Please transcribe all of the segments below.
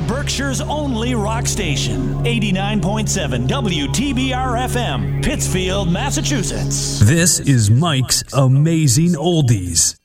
the Berkshire's only rock station, 89.7 WTBR-FM, Pittsfield, Massachusetts. This is Mike's Amazing Oldies.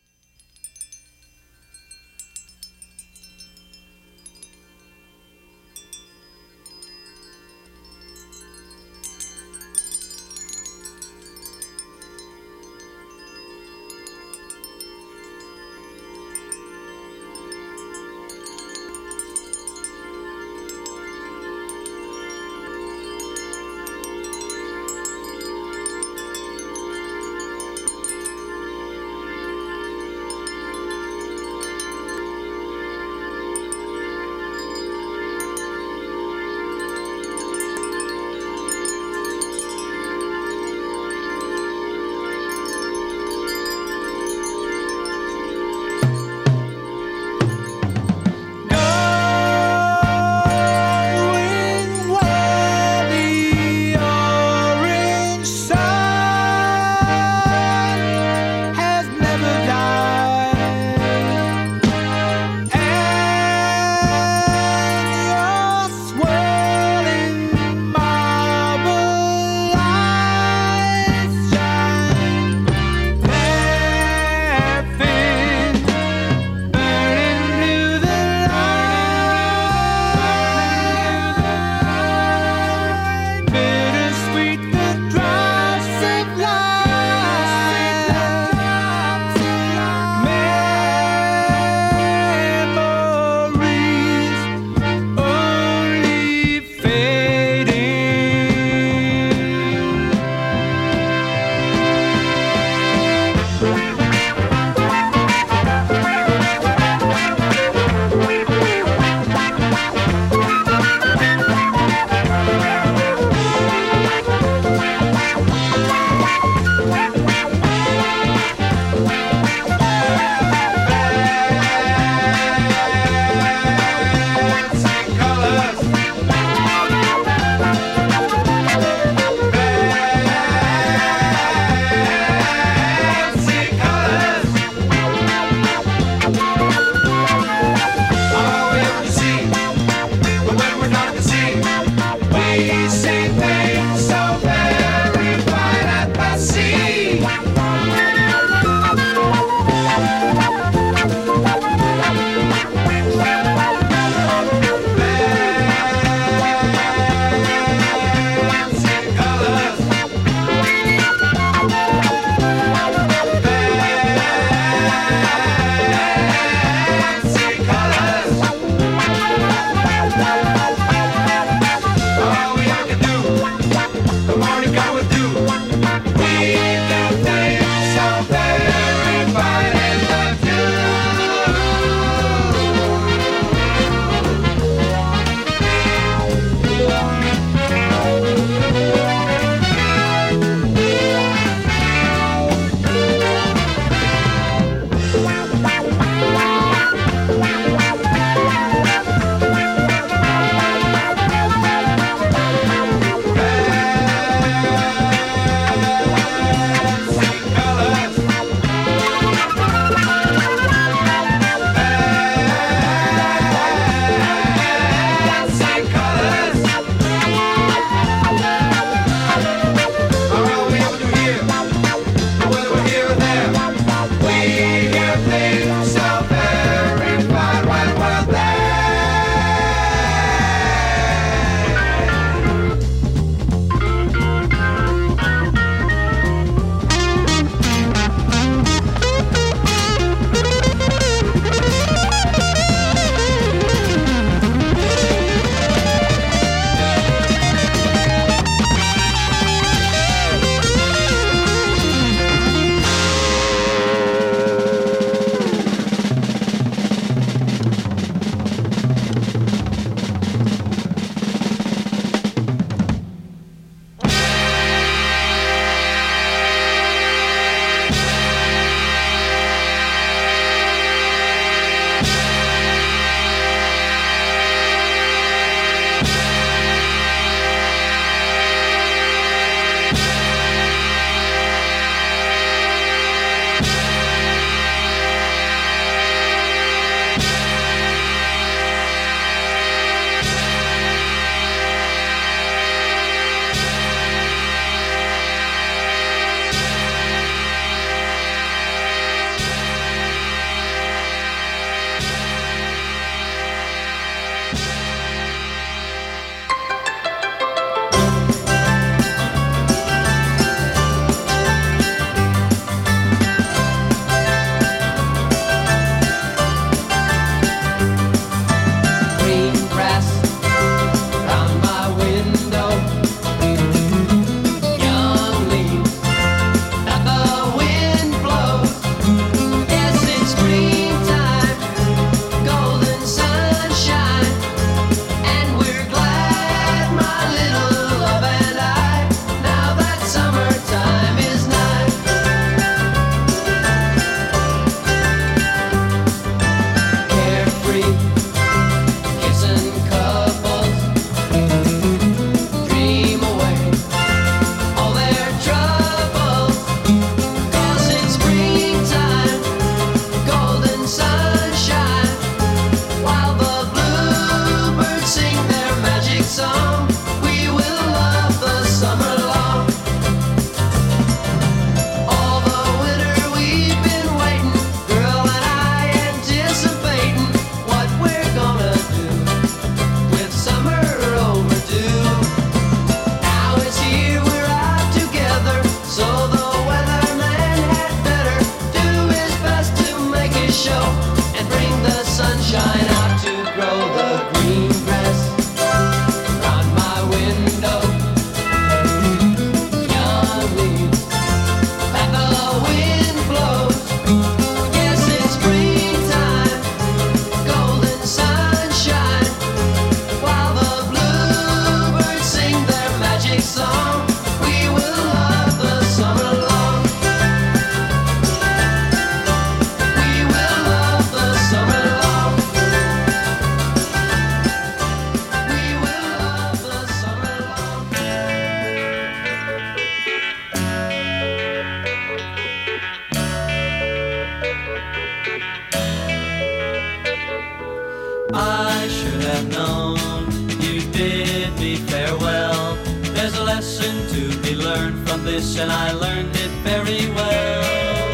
I should have known you bid me farewell. There's a lesson to be learned from this, and I learned it very well.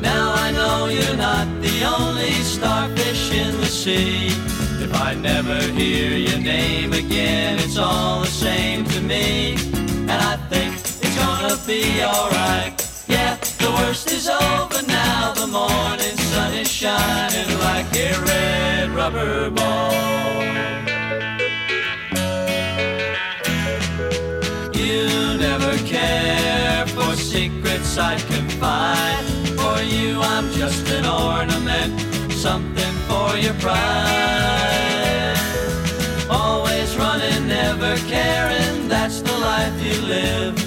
Now I know you're not the only starfish in the sea. If I never hear your name again, it's all the same to me. And I think it's gonna be alright. Yeah, the worst is over now. The morning sun is shining like a red rubber ball. You never care for secrets I confide. For you I'm just an ornament, something for your pride. Always running, never caring, that's the life you live.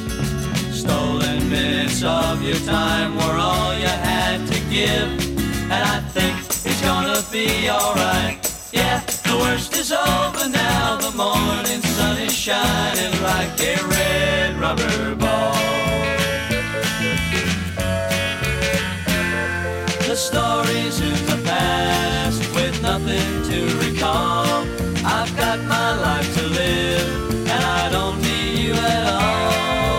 Stolen minutes of your time were all you had to give. And I think it's gonna be alright. Yeah, the worst is over now. The morning sun is shining like a red rubber ball. The stories in the past with nothing to recall. I've got my life to live and I don't need you at all.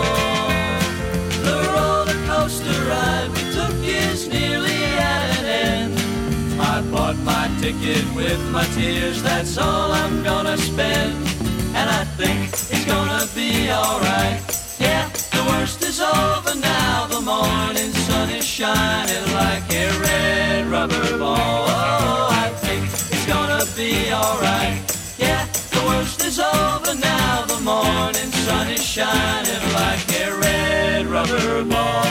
The roller coaster ride we took is nearly at an end. I bought my ticket with my tears, that's all I'm gonna spend. And I think it's gonna be alright. Yeah, the worst is over now. The morning sun is shining like a red rubber ball. Oh, I think it's gonna be alright. Yeah, the worst is over now. The morning sun is shining like a red rubber ball.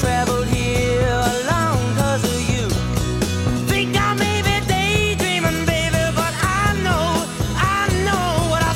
Traveled here alone 'cause of you. Think I may be daydreaming, baby, but I know what I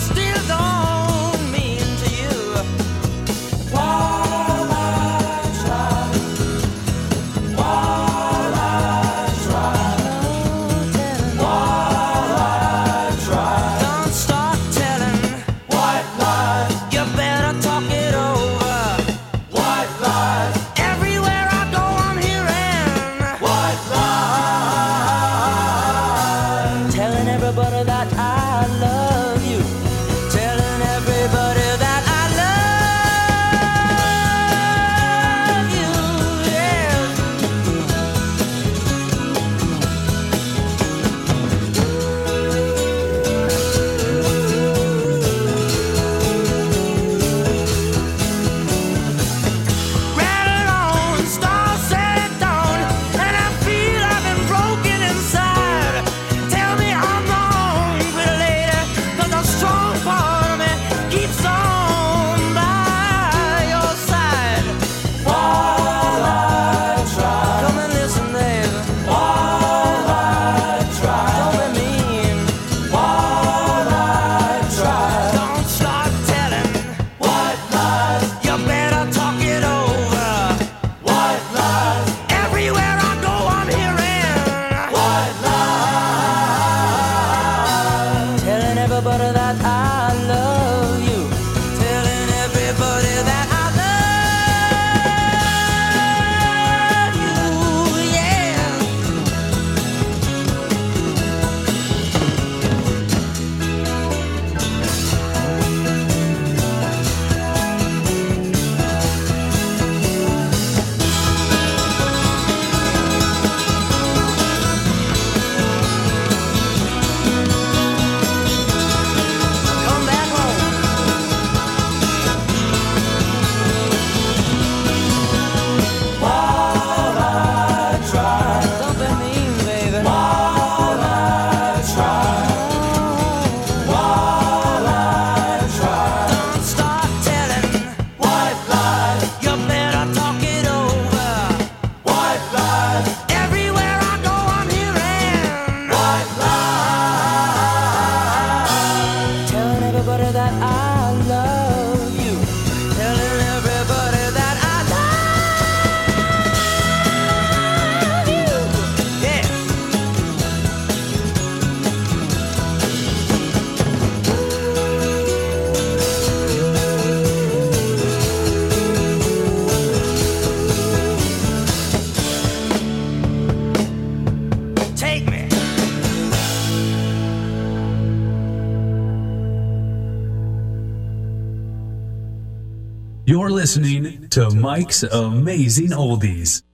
You're listening to Mike's Amazing Oldies.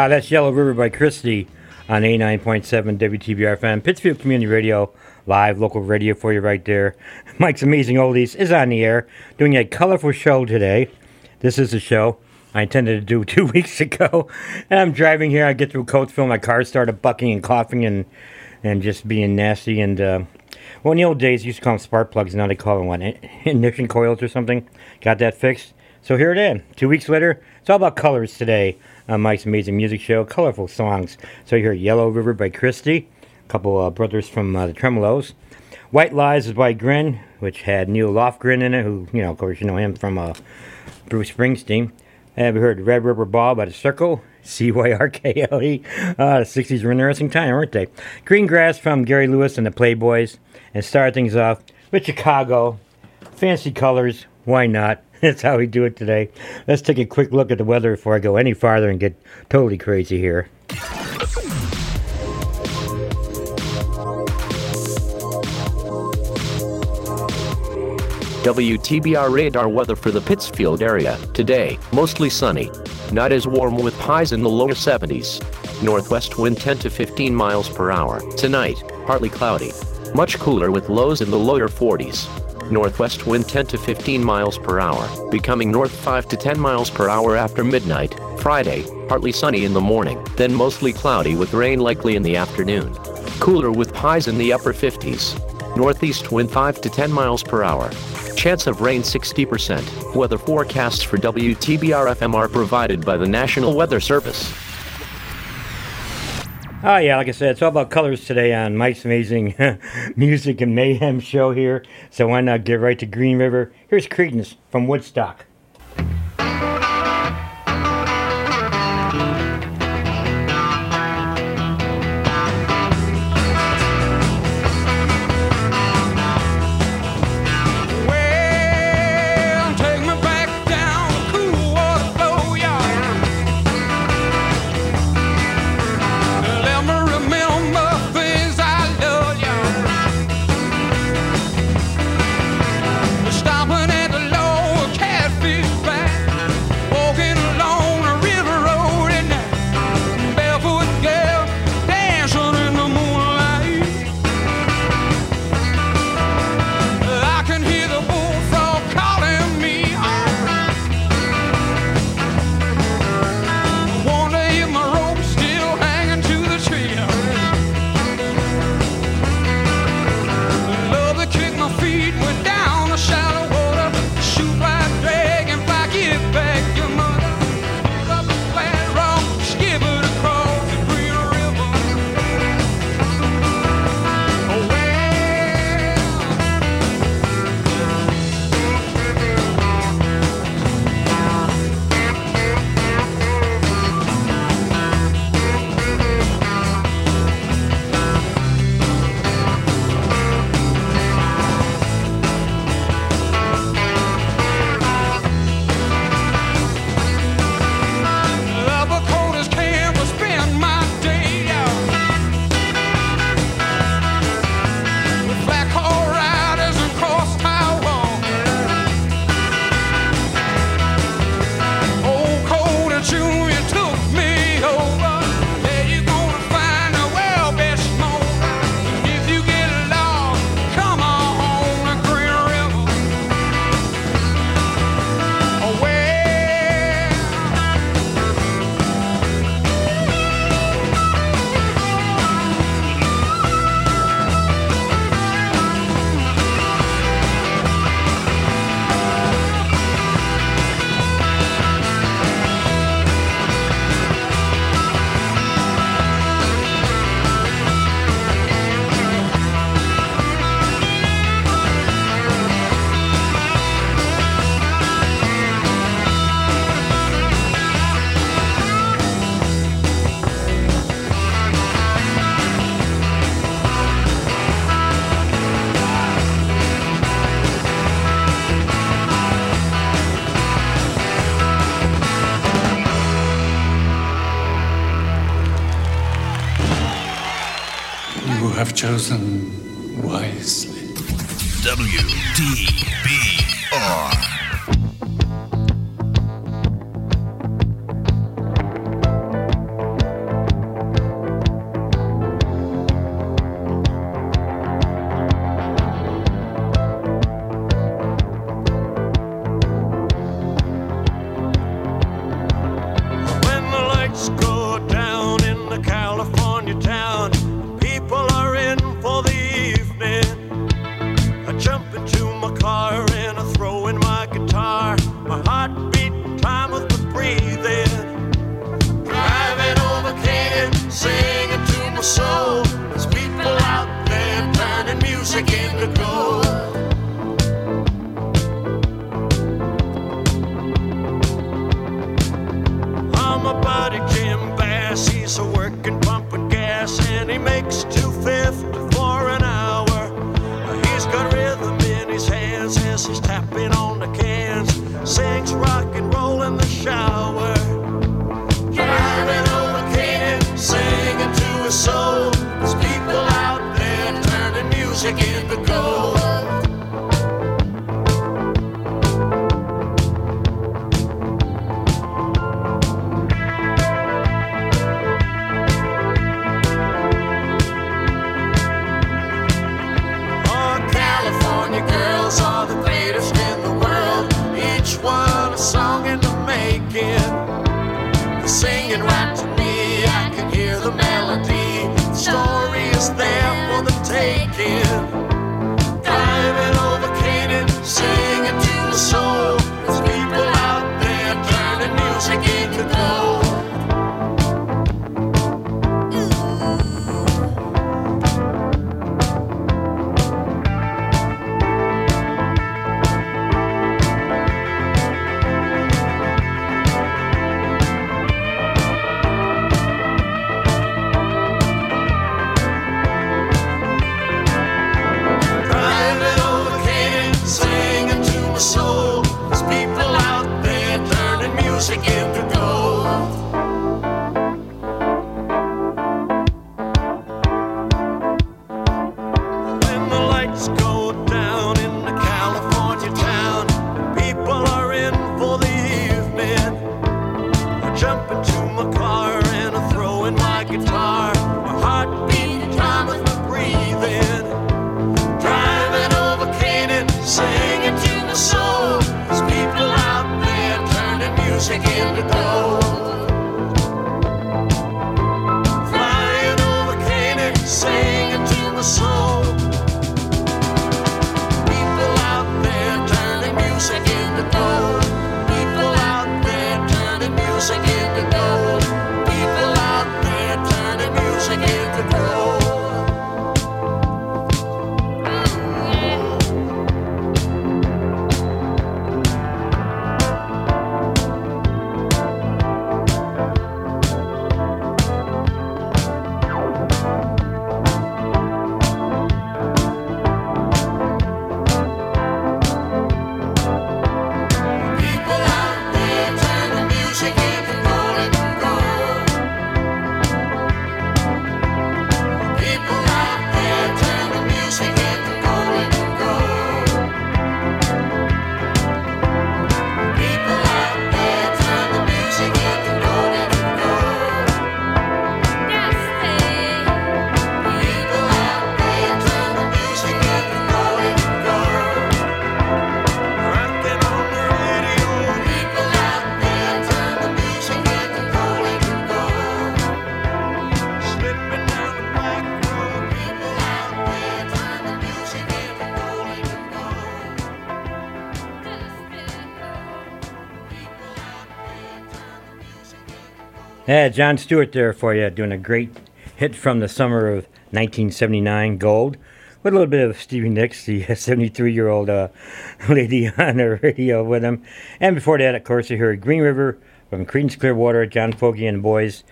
That's Yellow River by Christy on 89.7 WTBR-FM, Pittsfield Community Radio, live local radio for you right there. Mike's Amazing Oldies is on the air, doing a colorful show today. This is the show I intended to do 2 weeks ago, and I'm driving here. I get through Coatesville, my car started bucking and coughing and just being nasty. And well, in the old days, you used to call them spark plugs, now they call them what, ignition coils or something. Got that fixed. So here it is, 2 weeks later. It's all about colors today on Mike's Amazing Music Show, colorful songs. So you hear Yellow River by Christy, a couple brothers from the Tremolos. White Lies is by Grin, which had Neil Lofgren in it, who, you know, of course, you know him from Bruce Springsteen. And we heard Red Rubber Ball by The Cyrkle, C-Y-R-K-L-E. The 60s were an interesting time, weren't they? Green Grass from Gary Lewis and the Playboys. And start things off with Chicago, fancy colors, why not? That's how we do it today. Let's take a quick look at the weather before I go any farther and get totally crazy here. WTBR radar weather for the Pittsfield area. Today, mostly sunny. Not as warm with highs in the lower 70s. Northwest wind 10 to 15 miles per hour. Tonight, partly cloudy. Much cooler with lows in the lower 40s. Northwest wind 10 to 15 miles per hour, becoming north 5 to 10 miles per hour after midnight. Friday, partly sunny in the morning, then mostly cloudy with rain likely in the afternoon. Cooler with highs in the upper 50s. Northeast wind 5 to 10 miles per hour. Chance of rain 60%. Weather forecasts for WTBR-FM are provided by the National Weather Service. Oh, yeah, like I said, it's all about colors today on Mike's Amazing Music and Mayhem show here. So why not get right to Green River? Here's Creedence from Woodstock. you have chosen wisely. WTBR. Yeah, John Stewart there for you, doing a great hit from the summer of 1979, Gold, with a little bit of Stevie Nicks, the 73-year-old lady on the radio with him. And before that, of course, you heard Green River from Creedence Clearwater, John Fogerty and the Boys,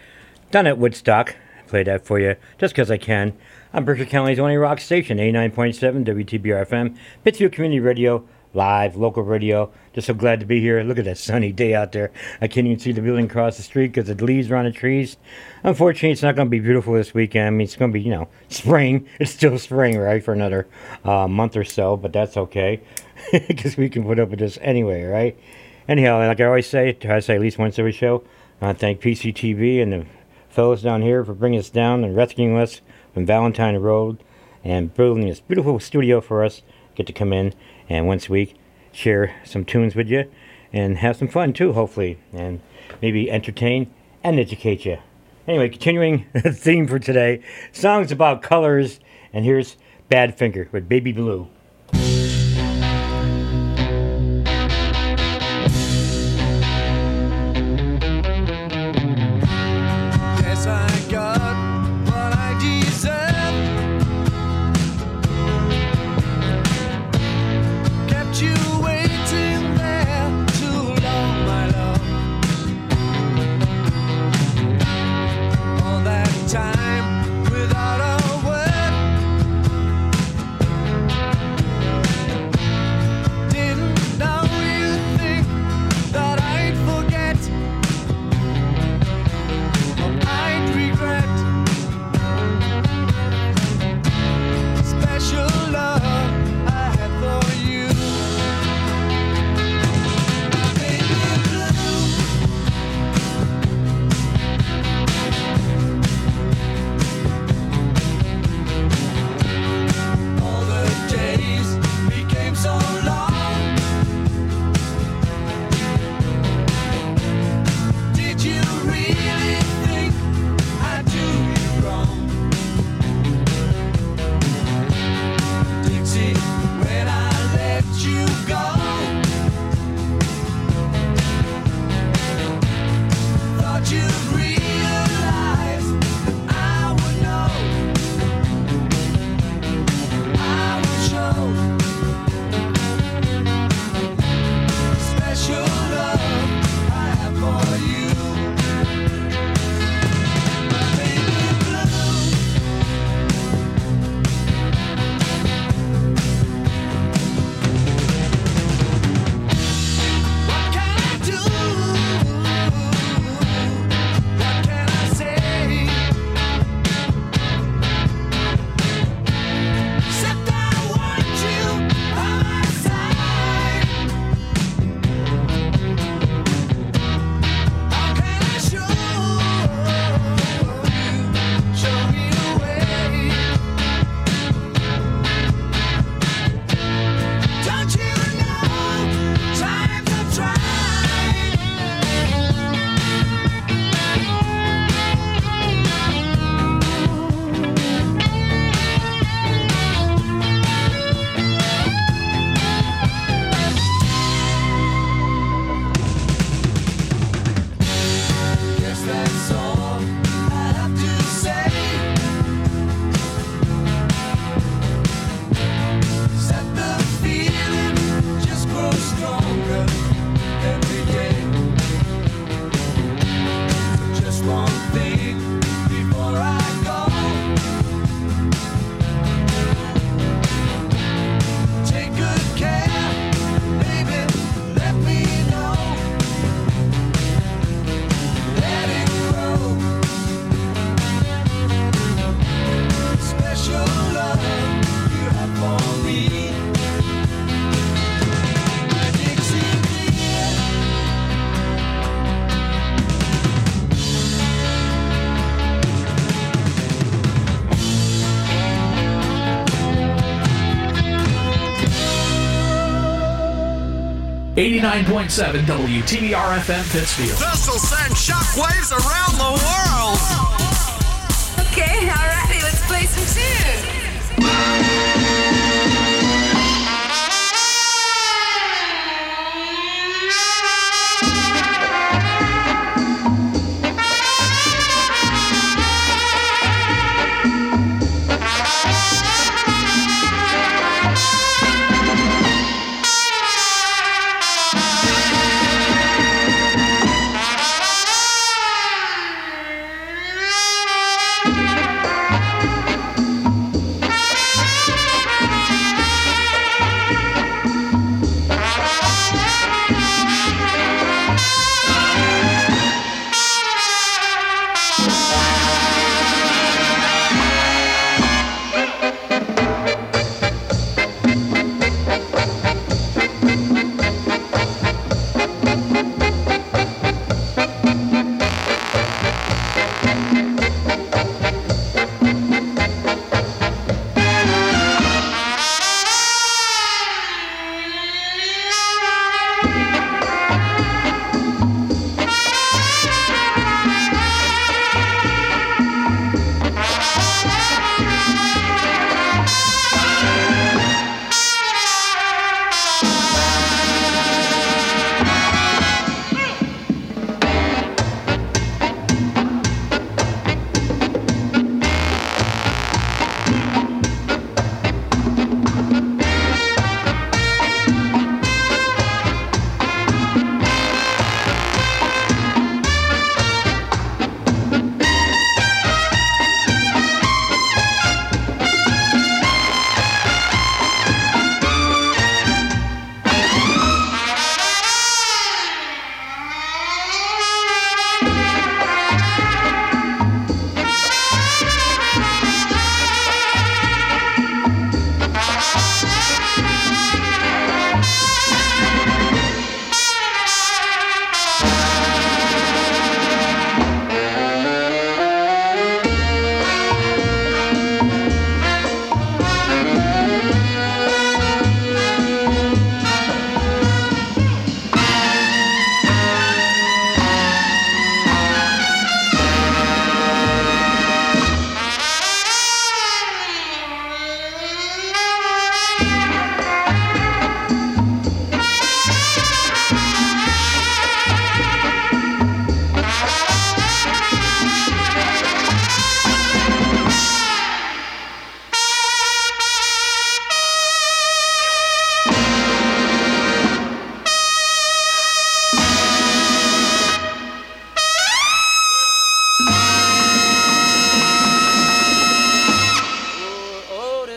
done at Woodstock. Play that for you, just because I can. I'm Berkshire County's only rock station, 89.7 WTBR-FM, Pittsfield Community Radio, live, local radio. Just so glad to be here. Look at that sunny day out there. I can't even see the building across the street because the leaves are on the trees. Unfortunately, it's not going to be beautiful this weekend. I mean, it's going to be, you know, spring. It's still spring, right, for another month or so, but that's okay because we can put up with this anyway, right? Anyhow, like I always say, at least once every show, I thank PCTV and the fellows down here for bringing us down and rescuing us from Valentine Road and building this beautiful studio for us. Get to come in and once a week share some tunes with you and have some fun too, hopefully, and maybe entertain and educate you. Anyway, continuing the theme for today, songs about colors, and here's Badfinger with Baby Blue. WTBR-FM Pittsfield. This'll send shockwaves around the world. Okay, alrighty, let's play some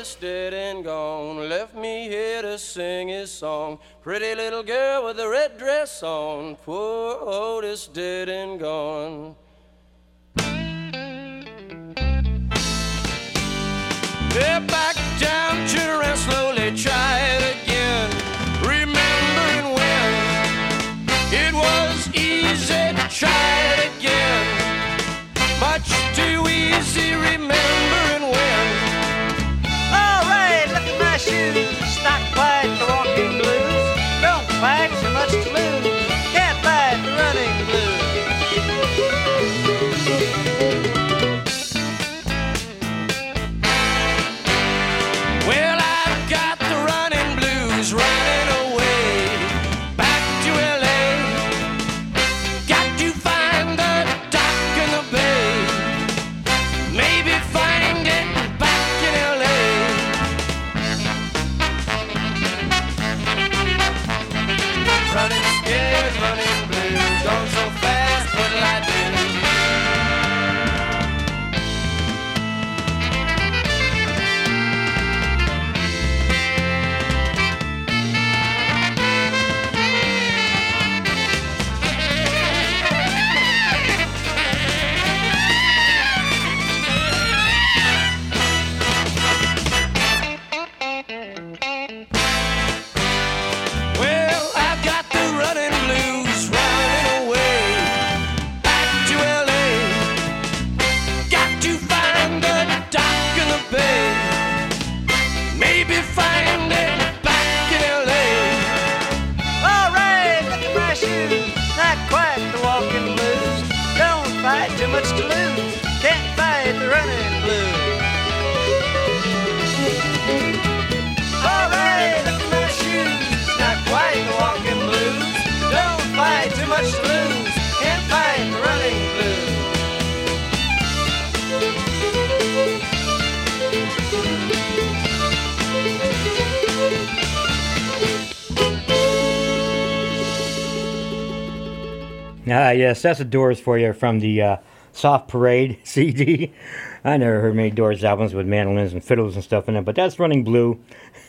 is dead and gone, left me here to sing his song. Pretty little girl with a red dress on, poor Otis dead and gone. They're back down to the rest, slowly try it again, remembering when it was easy to try it again, much too easy remembering when. All right, look at my shoes, not quite the walking blues, don't fight so much to lose, can't fight the running blues. Well, I've got the running blues running away, back to LA, got to find the dock in the bay, maybe find it back in LA. Running scared, running blues, going so fast, what'll I do? Well, I've got the running blues running away, back to LA, got to find the dock in the bay, maybe find it back in LA. All right, look at my shoes, not quite the walking blues, don't fight too much to lose, can't fight the running blues. All right, look at my shoes, not quite the walking blues, don't fight too much to lose, can't fight the running blues. Ah, yes, that's the Doors for you from the Soft Parade CD. I never heard many Doors albums with mandolins and fiddles and stuff in it, but that's Running Blue.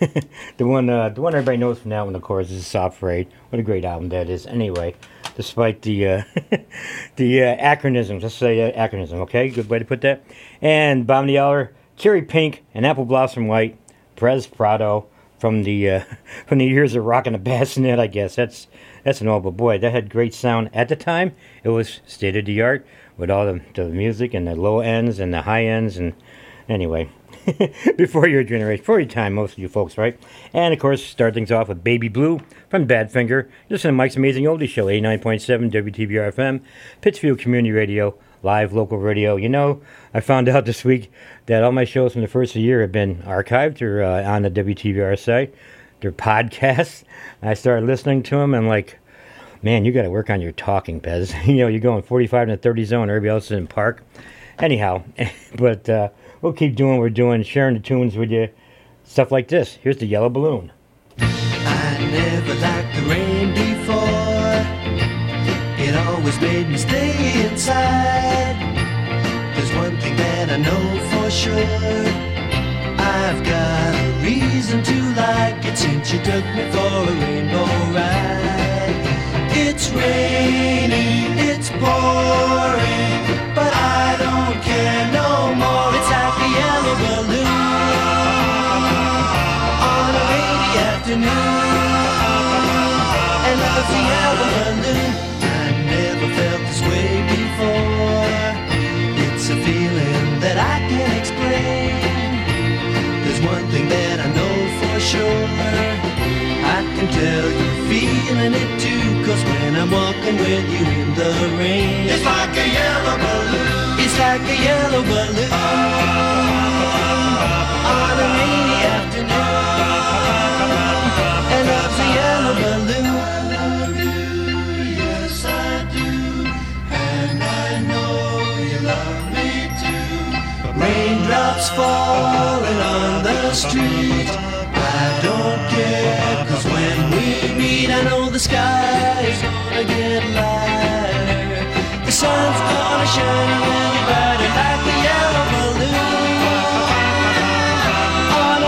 The one everybody knows from that one, of course, is Soft Parade. What a great album that is, anyway, despite the acronyms. Let's say acronyms, okay? Good way to put that. And bottom of the hour, Cherry Pink and Apple Blossom White, Perez Prado from the years of rocking the bassinet, I guess. That's an old, but boy, that had great sound at the time. It was state of the art with all the music and the low ends and the high ends, and anyway, before your generation, before your time, most of you folks, right? And of course, start things off with Baby Blue from Badfinger. Listen to Mike's Amazing Oldies Show, 89.7 WTBR-FM, Pittsfield Community Radio, live local radio. You know, I found out this week that all my shows from the first of the year have been archived or on the WTBR site. Their podcasts. I started listening to them and like, man, you got to work on your talking, Pez. You know, you're going 45 to 30 zone, everybody else is in park. Anyhow, but we'll keep doing what we're doing, sharing the tunes with you, stuff like this. Here's The Yellow Balloon. I never liked the rain before. It always made me stay inside. There's one thing that I know for sure. I've got a reason to like it since you took me for a rainbow ride. It's raining, it's pouring, but I don't care no more. It's like a yellow balloon on a rainy afternoon. And love's a yellow balloon. I never felt this way before. It's a feeling that I can't explain. One thing that I know for sure, I can tell you're feeling it too, 'cause when I'm walking with you in the rain, it's like a yellow balloon. It's like a yellow balloon on a rainy afternoon. And love's a yellow balloon. I love you, yes I do, and I know you love me too. Raindrops falling on the street, I don't care, 'cause when we meet I know the sky is gonna get lighter. The sun's gonna shine really brighter like a yellow balloon on a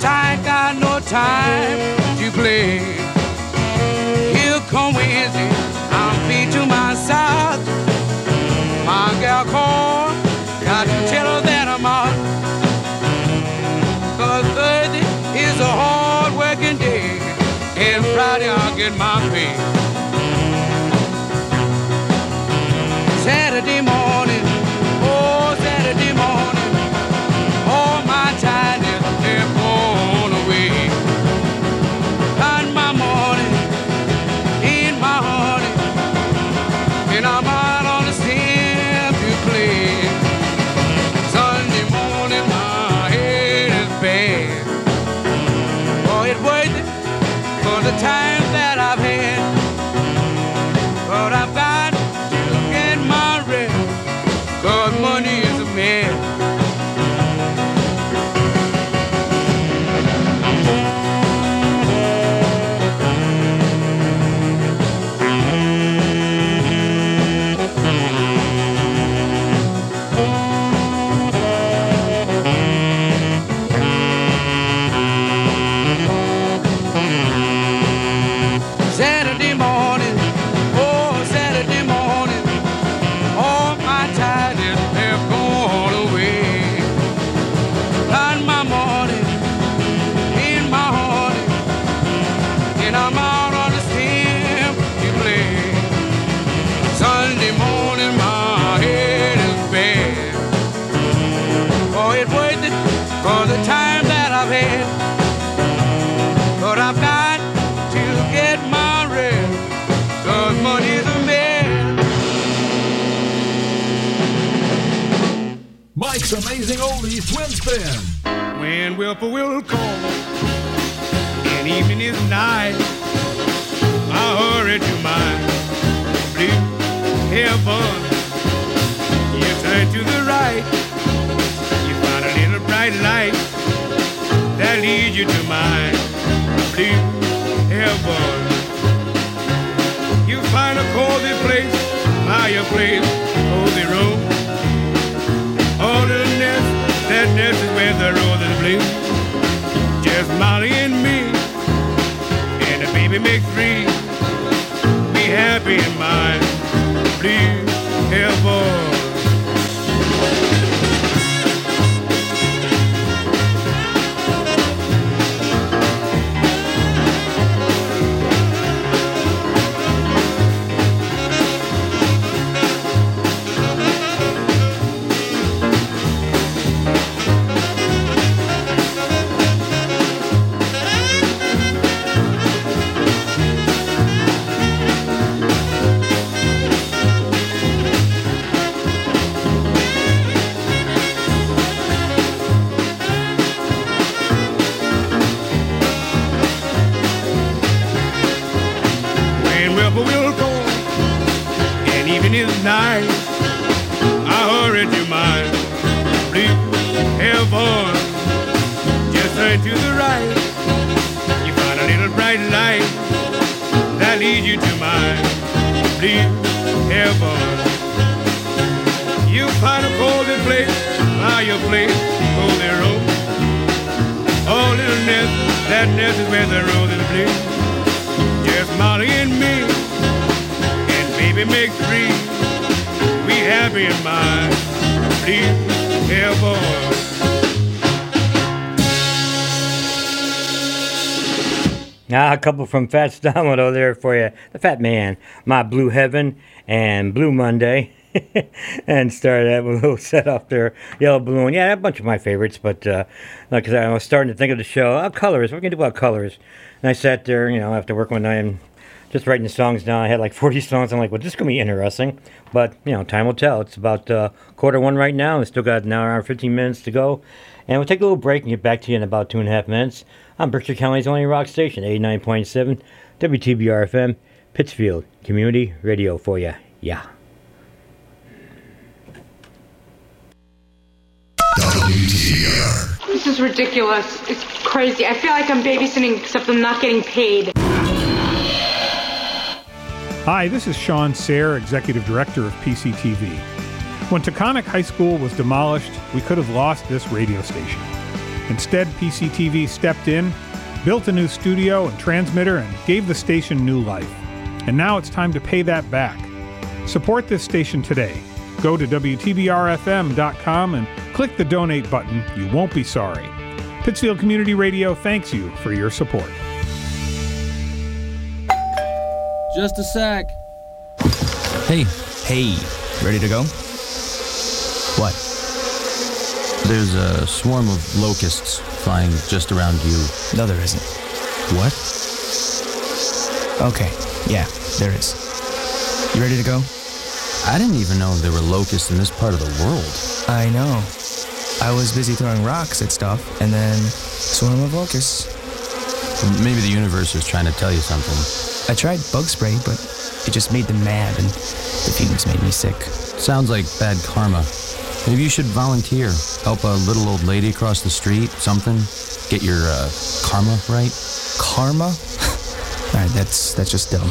'cause I ain't got no time to play. Here come Wednesday, I'm free to my south. My gal called, got to tell her that I'm out. 'Cause Thursday is a hard working day, and Friday I'll get my pay. Saturday morning, oh Saturday morning, all my time is they're blown away. On my morning, in my honey, and I'm out on the stem to play. Sunday morning, my head is bad. Oh, it worth it for the time that I've had, but I've got to get my rest, 'cause money is a man. Mike's Amazing Oldies Twin Spin. When whippoorwill calls and evening is night, I hurry to my blue heaven. You turn to the right, you find a little bright light that leads you to my blue heaven. You find a cozy place, fireplace, cozy room. Oh, the nest, that nest is where the roses bloom. Just Molly and me, and the baby makes three. Be happy in my blue heaven. Night, I hurry to my blue heaven. Just turn to the right, you find a little bright light that leads you to my blue heaven. You find a cozy place, fireplace, cozy room. Oh, little nest, that nest is where the roses bloom. Just Molly and me, and baby make three. Be happy in my blue heaven. Now, a couple from Fats Domino there for you. The Fat Man, My Blue Heaven and Blue Monday. And started that with a little set off there, Yellow Balloon. Yeah, a bunch of my favorites, but like I said, I was starting to think of the show. Colors, what can we do about colors? And I sat there, you know, after work one night and just writing the songs down. I had like 40 songs. I'm like, well, this is going to be interesting. But, you know, time will tell. It's about 1:45 right now. We still got an hour and 15 minutes to go. And we'll take a little break and get back to you in about 2.5 minutes. I'm Berkshire County's only rock station, 89.7 WTBR-FM, Pittsfield Community Radio for you. Yeah. WTBR. This is ridiculous. It's crazy. I feel like I'm babysitting, except I'm not getting paid. Hi, this is Sean Sayre, Executive Director of PCTV. When Taconic High School was demolished, we could have lost this radio station. Instead, PCTV stepped in, built a new studio and transmitter, and gave the station new life. And now it's time to pay that back. Support this station today. Go to WTBR-FM.com and click the donate button. You won't be sorry. Pittsfield Community Radio thanks you for your support. Just a sec. Hey, ready to go? What? There's a swarm of locusts flying just around you. No, there isn't. What? Okay, yeah, there is. You ready to go? I didn't even know there were locusts in this part of the world. I know. I was busy throwing rocks at stuff, and then swarm of locusts. Maybe the universe is trying to tell you something. I tried bug spray, but it just made them mad, and the fumes made me sick. Sounds like bad karma. Maybe you should volunteer. Help a little old lady across the street, something. Get your karma right. Karma? All right, that's just dumb.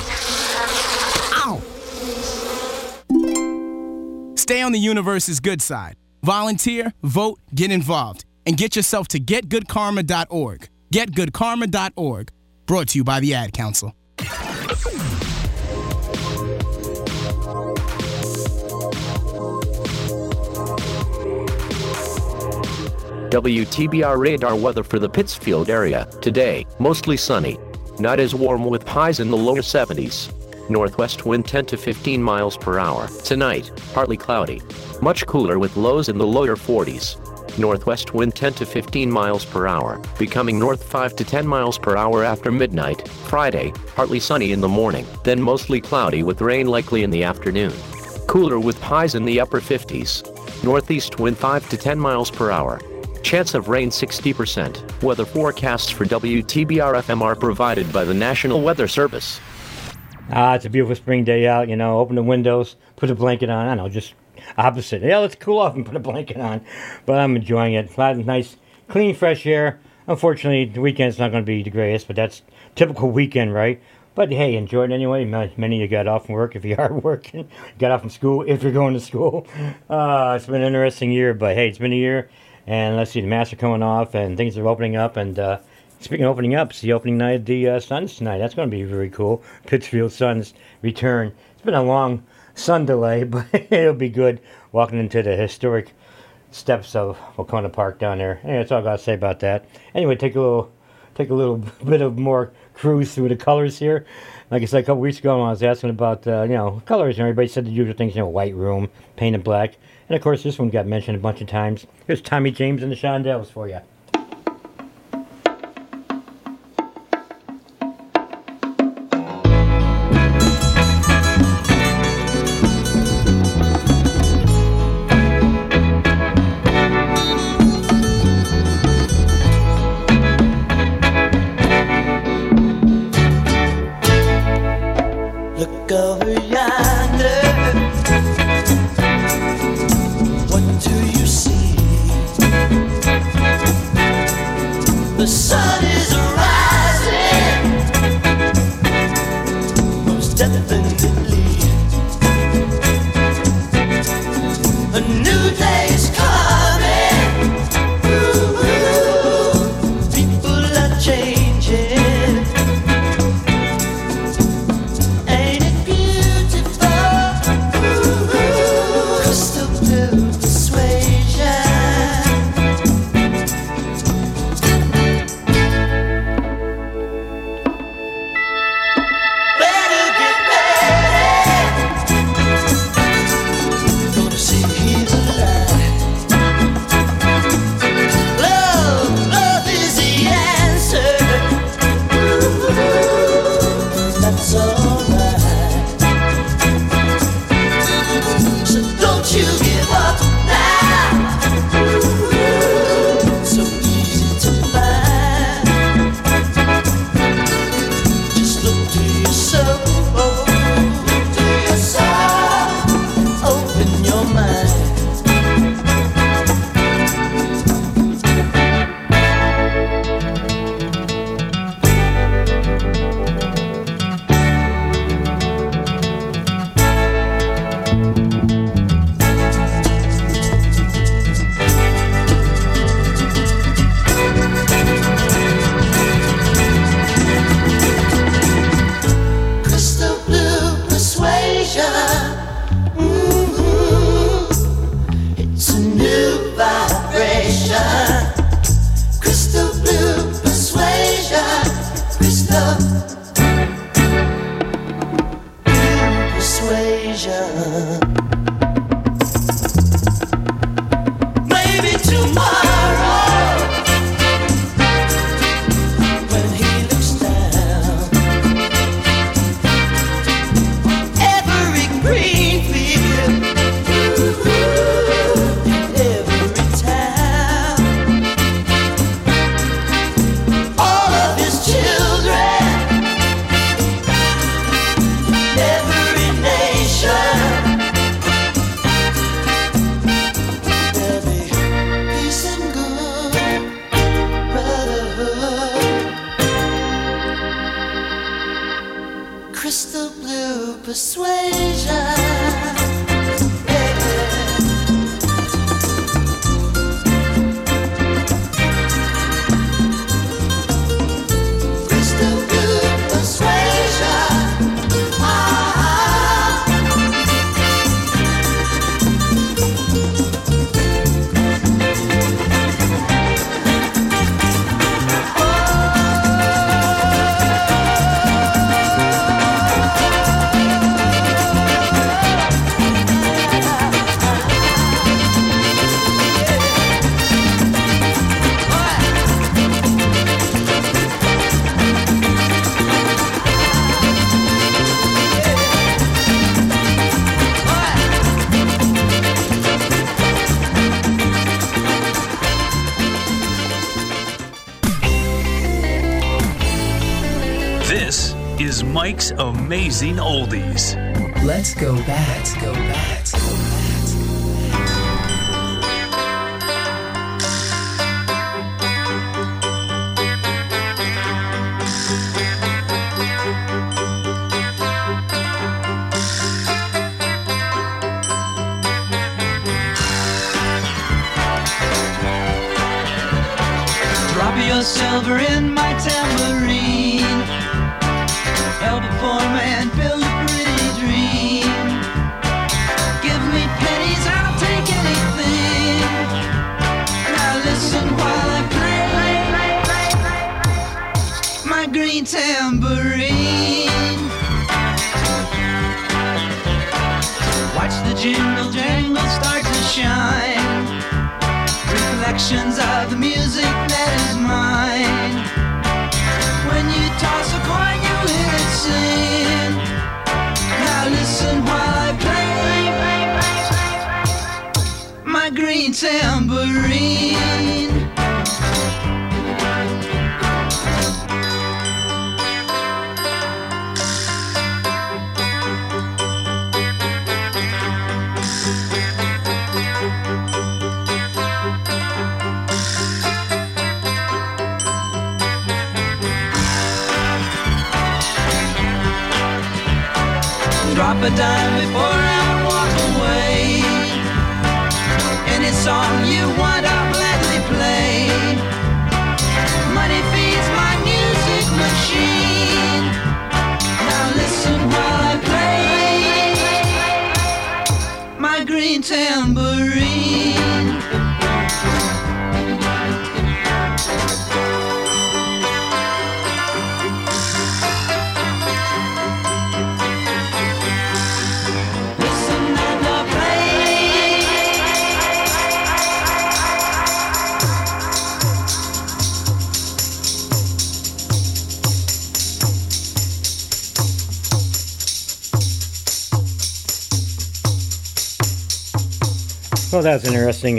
Ow! Stay on the universe's good side. Volunteer, vote, get involved, and get yourself to getgoodkarma.org. Getgoodkarma.org. Brought to you by the Ad Council. WTBR radar weather for the Pittsfield area. Today, mostly sunny. Not as warm with highs in the lower 70s. Northwest wind 10 to 15 miles per hour. Tonight, partly cloudy. Much cooler with lows in the lower 40s. Northwest wind 10 to 15 miles per hour, becoming north 5 to 10 miles per hour after midnight. Friday, partly sunny in the morning, then mostly cloudy with rain likely in the afternoon. Cooler with highs in the upper 50s. Northeast wind 5 to 10 miles per hour. Chance of rain 60%. Weather forecasts for WTBR-FM are provided by the National Weather Service. It's a beautiful spring day out, you know. Open the windows, put a blanket on. I know, just opposite. Yeah, let's cool off and put a blanket on. But I'm enjoying it. Nice, clean, fresh air. Unfortunately, the weekend's not going to be the greatest, but that's typical weekend, right? But hey, enjoy it anyway. Many of you got off from work if you are working. Got off from school if you're going to school. It's been an interesting year, but hey, it's been a year. And let's see, the masks are coming off, and things are opening up. And speaking of opening up, it's the opening night of the Suns tonight. That's going to be very cool. Pittsfield Suns return. It's been a long sun delay, but it'll be good walking into the historic steps of Wakona Park down there. Anyway, that's all I got to say about that. Anyway, take a little bit of more cruise through the colors here. Like I said, a couple weeks ago, I was asking about colors, and everybody said the usual things, white room, painted black. And, of course, this one got mentioned a bunch of times. Here's Tommy James and the Shondells for you. What do you see? Mike's Amazing Oldies. Let's go back. Let's go back. Let's go back. Drop your silver in my tambourine. Help a poor man build a pretty dream. Give me pennies, I'll take anything. Now listen while I play my green tambourine. Watch the jingle jangle start to shine. Reflections of the music that is mine. When you toss a coin, sing. Now listen while I play my green tambourine. Drop a dime before I walk away. Any song you want, I'll gladly play. Money feeds my music machine. Now listen while I play my green tambourine. Well, that's interesting.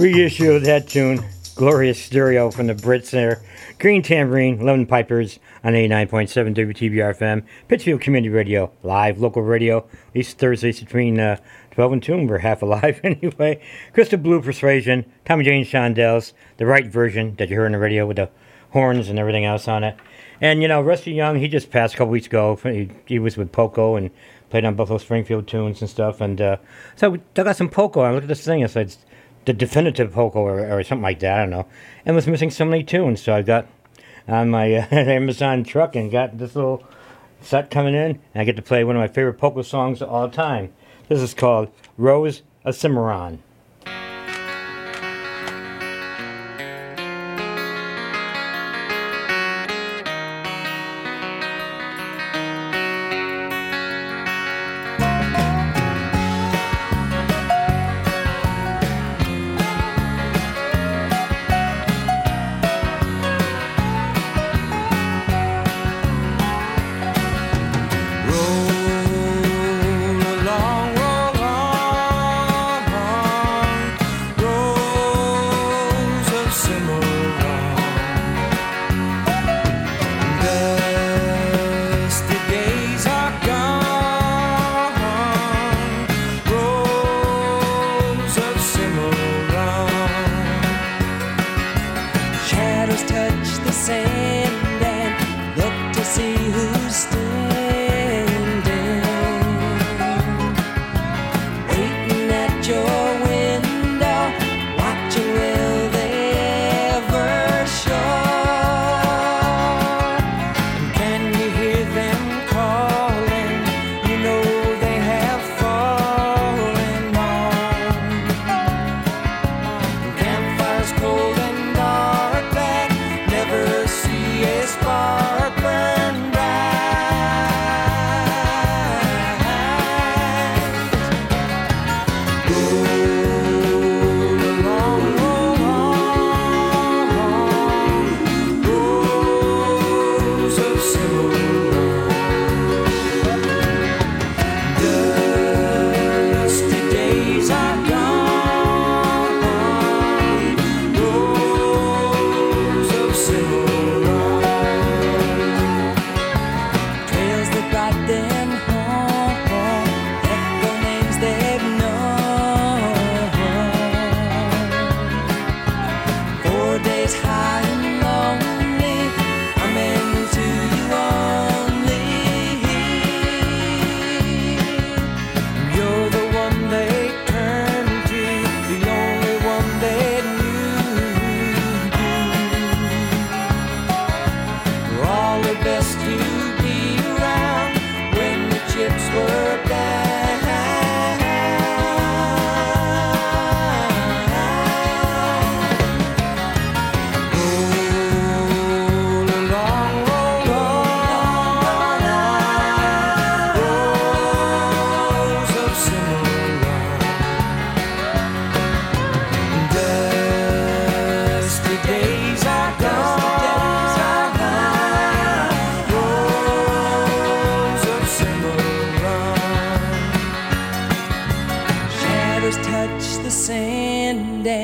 Reissue of that tune, Glorious Stereo from the Brits there. Green Tambourine, Lemon Pipers on 89.7 WTBR-FM, Pittsfield Community Radio, live local radio, at least Thursdays between 12 and 2, we're half alive anyway. Crystal Blue Persuasion, Tommy James Shondells, the right version that you heard on the radio with the horns and everything else on it. And, you know, Rusty Young, he just passed a couple weeks ago. He was with Poco and played on Buffalo Springfield tunes and stuff. And so we dug out some Poco. And I looked at this thing and said, the definitive Poco or something like that. I don't know. And was missing so many tunes. So I got on my Amazon truck and got this little set coming in. And I get to play one of my favorite Poco songs of all time. This is called Rose of Cimarron.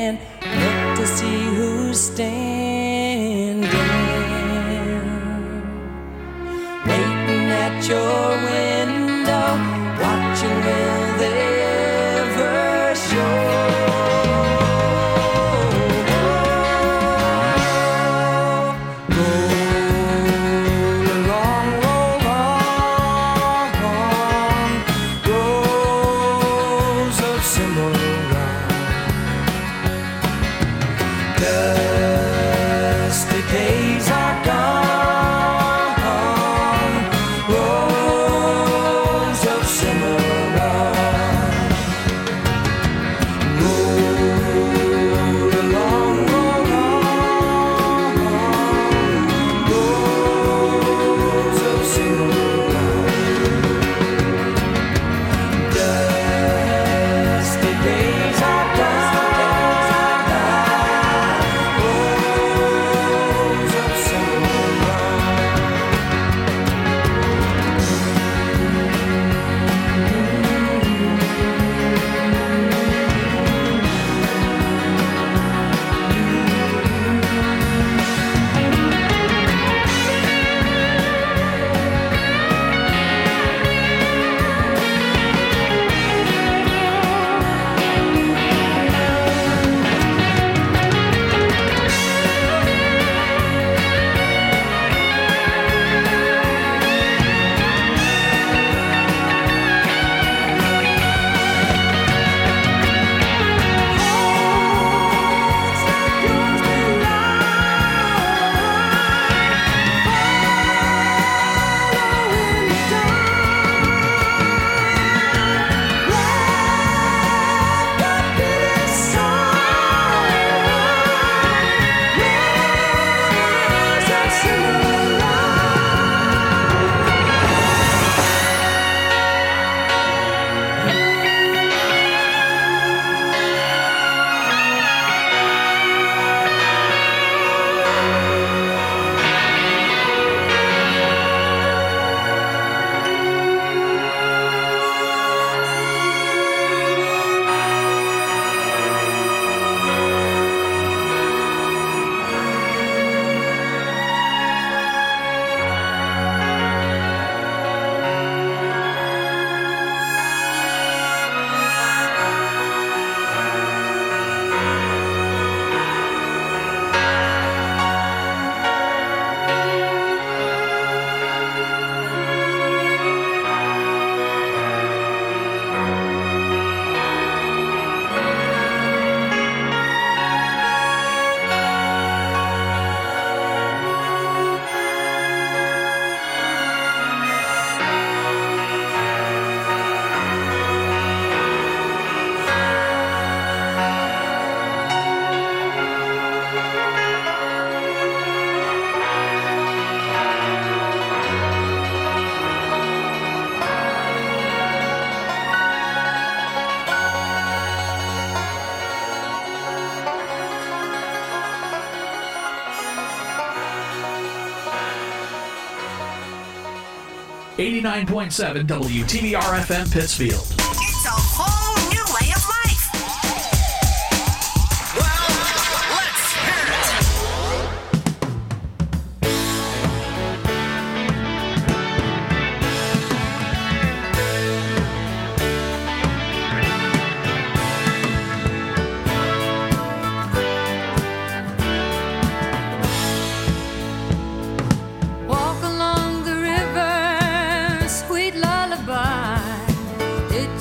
hand, look to see who's standing, waiting at your window, watching will they ever show. WTBR-FM Pittsfield. It's a whole new way of life. Well, let's hear it. Walk along the river, sweet lullaby. It's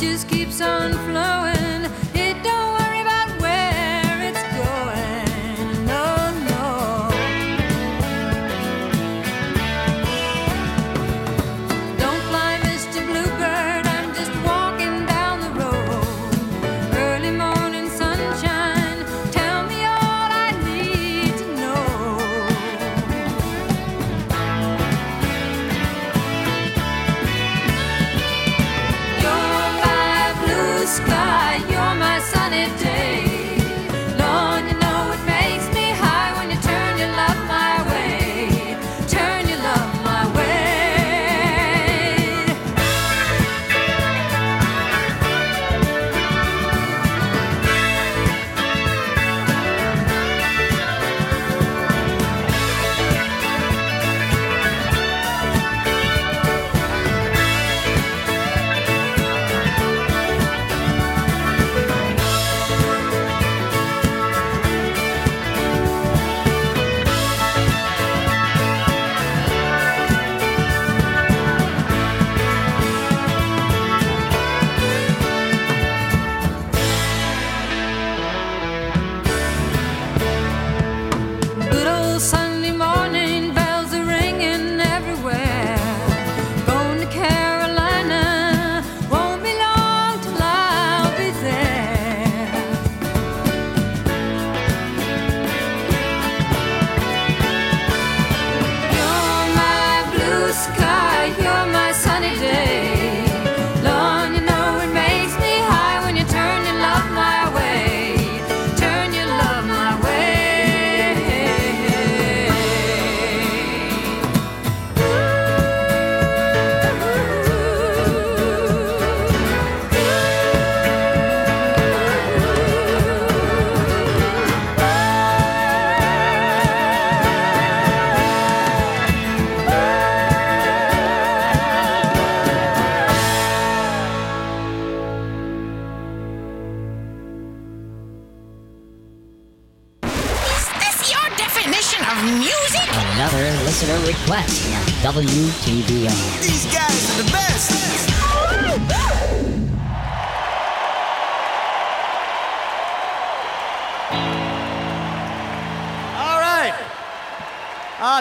definition of music? Another listener request at WTBR. These guys are the best!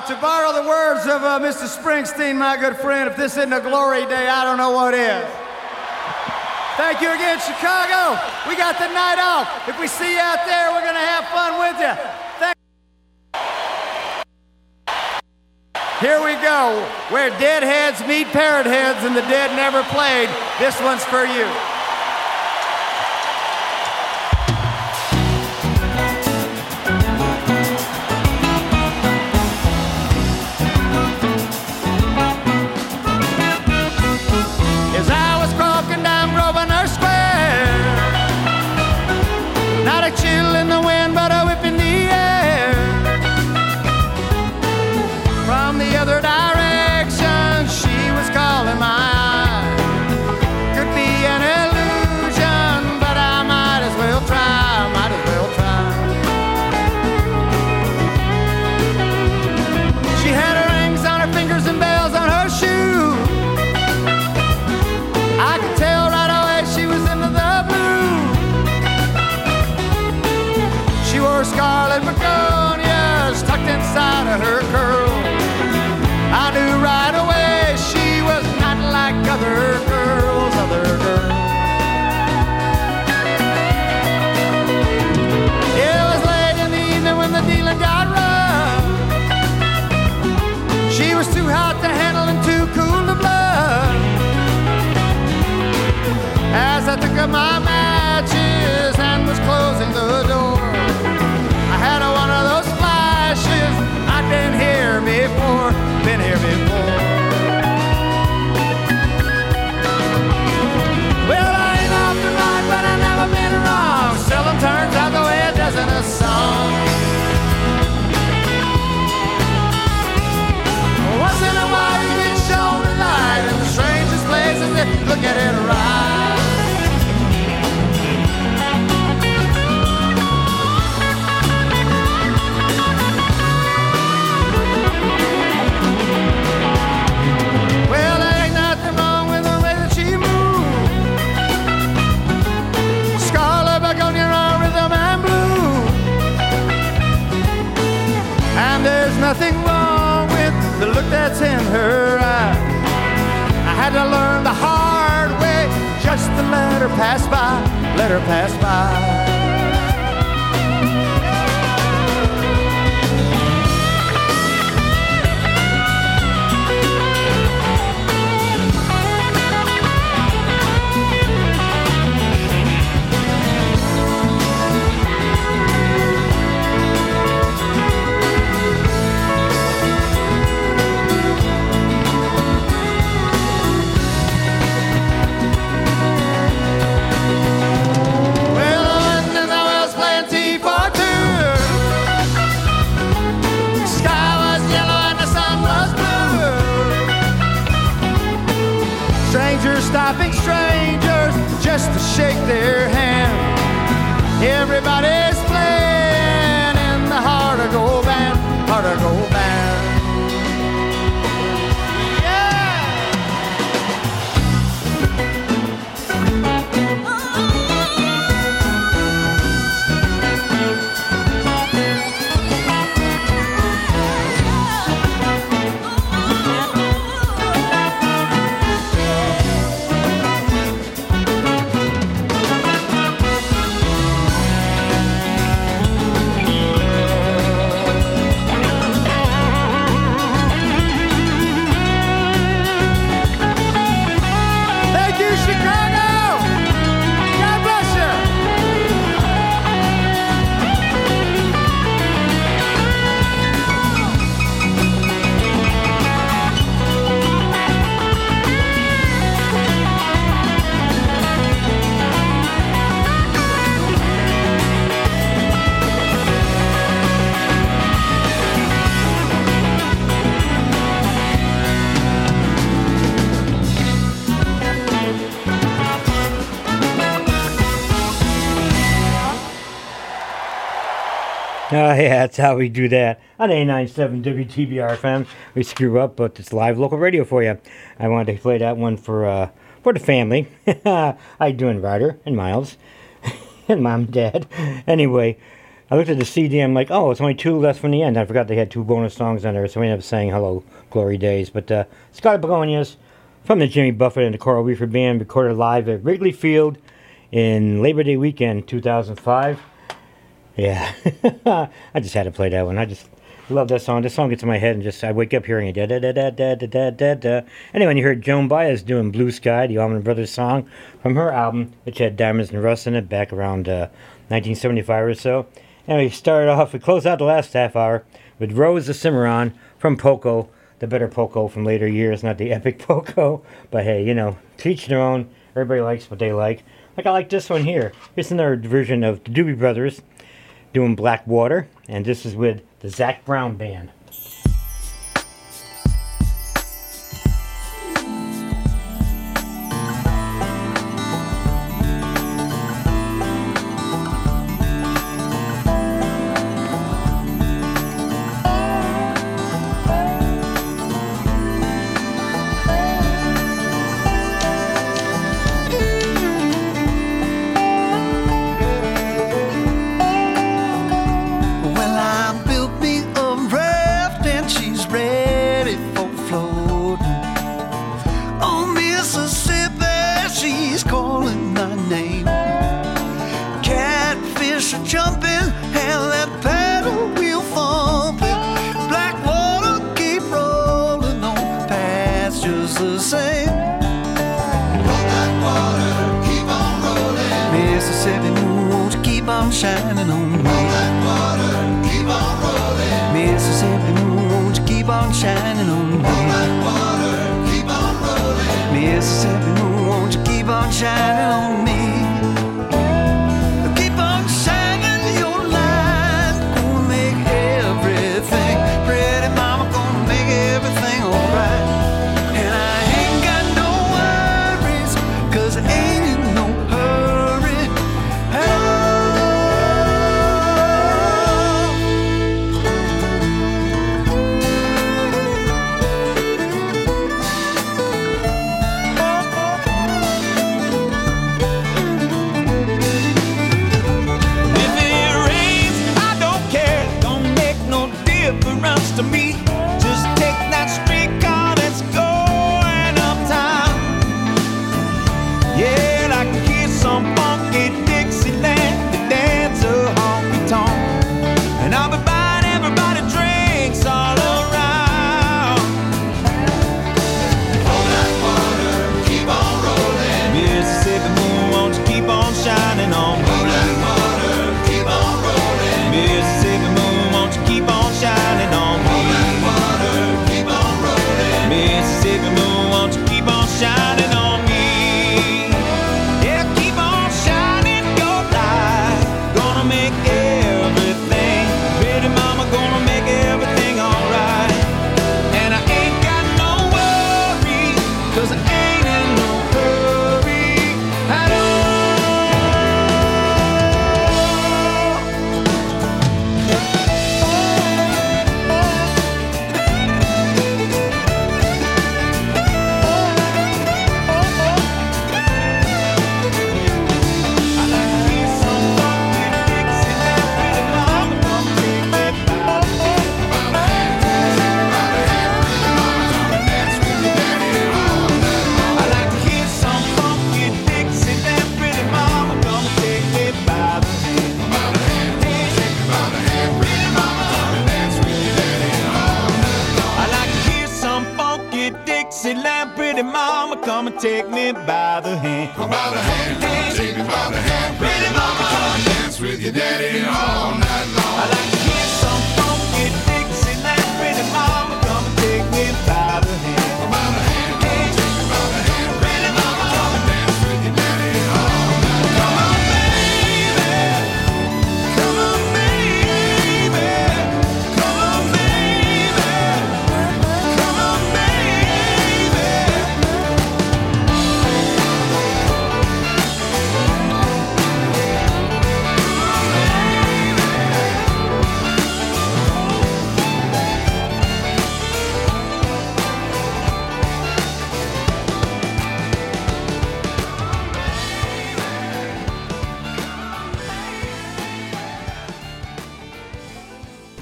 To borrow the words of Mr. Springsteen, my good friend, if this isn't a glory day, I don't know what is. Thank you again, Chicago. We got the night off. If we see you out there, we're going to have fun with you. Here we go, where deadheads meet parrot heads and the dead never played. This one's for you. My matches and was closing the door. I had one of those flashes I didn't hear before, been here before. Well, I ain't often right, but I've never been wrong. Seldom turns out the way it does in a song. Once in a while you get shown the light in the strangest places that look at it right. Nothing wrong with the look that's in her eye. I had to learn the hard way just to let her pass by, let her pass by. Stopping strangers just to shake their hand. Everybody's playing in the heart of gold band, heart of gold band. Yeah, that's how we do that. On 89.7 WTBR-FM, we screw up, but it's live local radio for you. I wanted to play that one for the family. How you doing, Ryder and Miles and Mom and Dad? Anyway, I looked at the CD, I'm like, oh, it's only two left from the end. I forgot they had two bonus songs on there, so we ended up saying Hello, Glory Days. But Scott Begonias from the Jimmy Buffett and the Coral Reefer Band, recorded live at Wrigley Field in Labor Day weekend 2005. Yeah, I just had to play that one. I just love that song. This song gets in my head and just, I wake up hearing it. Da, da, da, da, da, da, da, da. Anyway, you heard Joan Baez doing Blue Sky, the Allman Brothers song from her album, which had Diamonds and Rust in it back around 1975 or so. And we closed out the last half hour with Rose the Cimarron from Poco, the better Poco from later years, not the epic Poco. But hey, you know, to each their own. Everybody likes what they like. Like I like this one here. Here's another version of the Doobie Brothers doing Blackwater, and this is with the Zac Brown Band.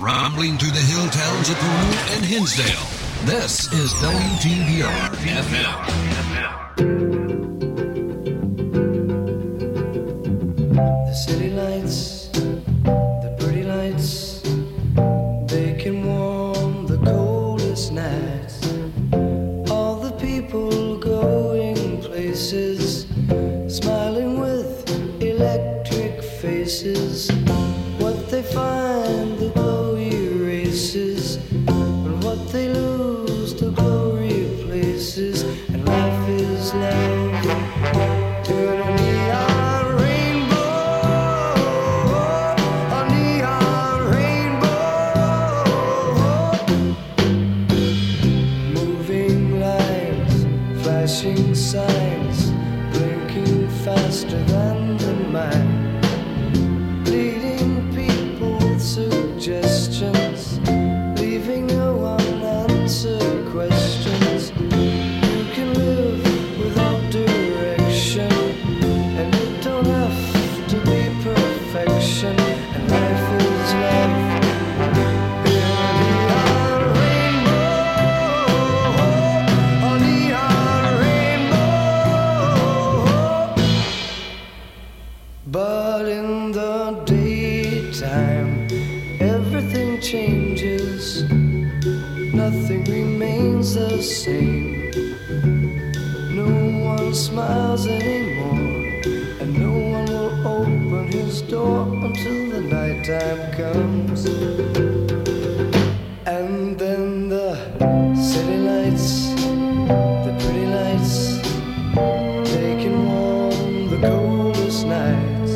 rumbling through the hill towns of Peru and Hinsdale. This is WTBR-FM. The city lights, the pretty lights, they can warm the coldest nights. All the people going places, smiling with electric faces. What they find, the glow erases, but what they lose, the glow replaces. And life is love, turn a neon rainbow, a neon rainbow. Moving lights, flashing signs, blinking faster than the mind. The same. No one smiles anymore, and no one will open his door until the nighttime comes. And then the city lights, the pretty lights, they can warm the coldest nights.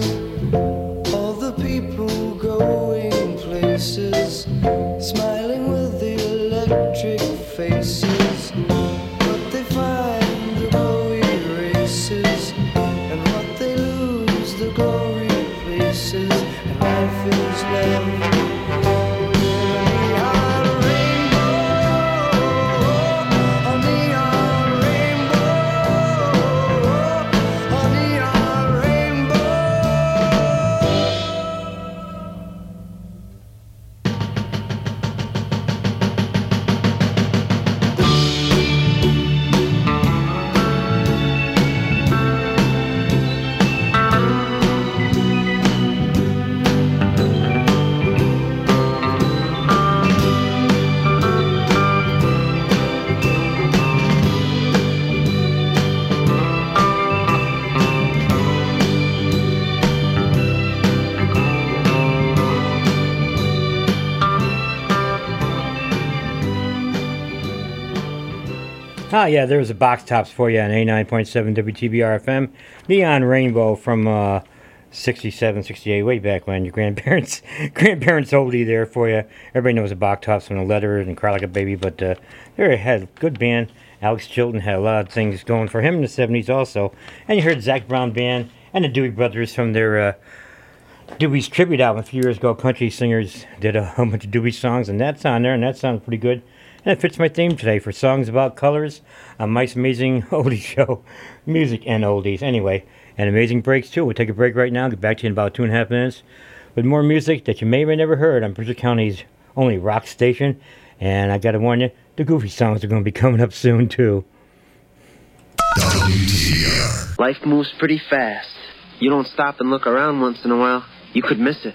All the people going places, smiling with the electric faces. Ah, yeah, there was a Box Tops for you on 89.7 WTBR-FM. Neon Rainbow from 67, 68, way back when. Your grandparents oldie there for you. Everybody knows the Box Tops from the Letters and Cry Like a Baby, but they had a good band. Alex Chilton had a lot of things going for him in the 70s also. And you heard Zac Brown Band and the Doobie Brothers from their Doobie's tribute album a few years ago. Country singers did a whole bunch of Doobie songs, and that's on there, and that sounded pretty good. And it fits my theme today for songs about colors on Mike's Amazing Oldie Show. Music and oldies, anyway. And amazing breaks, too. We'll take a break right now. Get back to you in about 2.5 minutes with more music that you may have never heard on Bridger County's only rock station. And I got to warn you, the goofy songs are going to be coming up soon, too. WTBR. Life moves pretty fast. You don't stop and look around once in a while, you could miss it.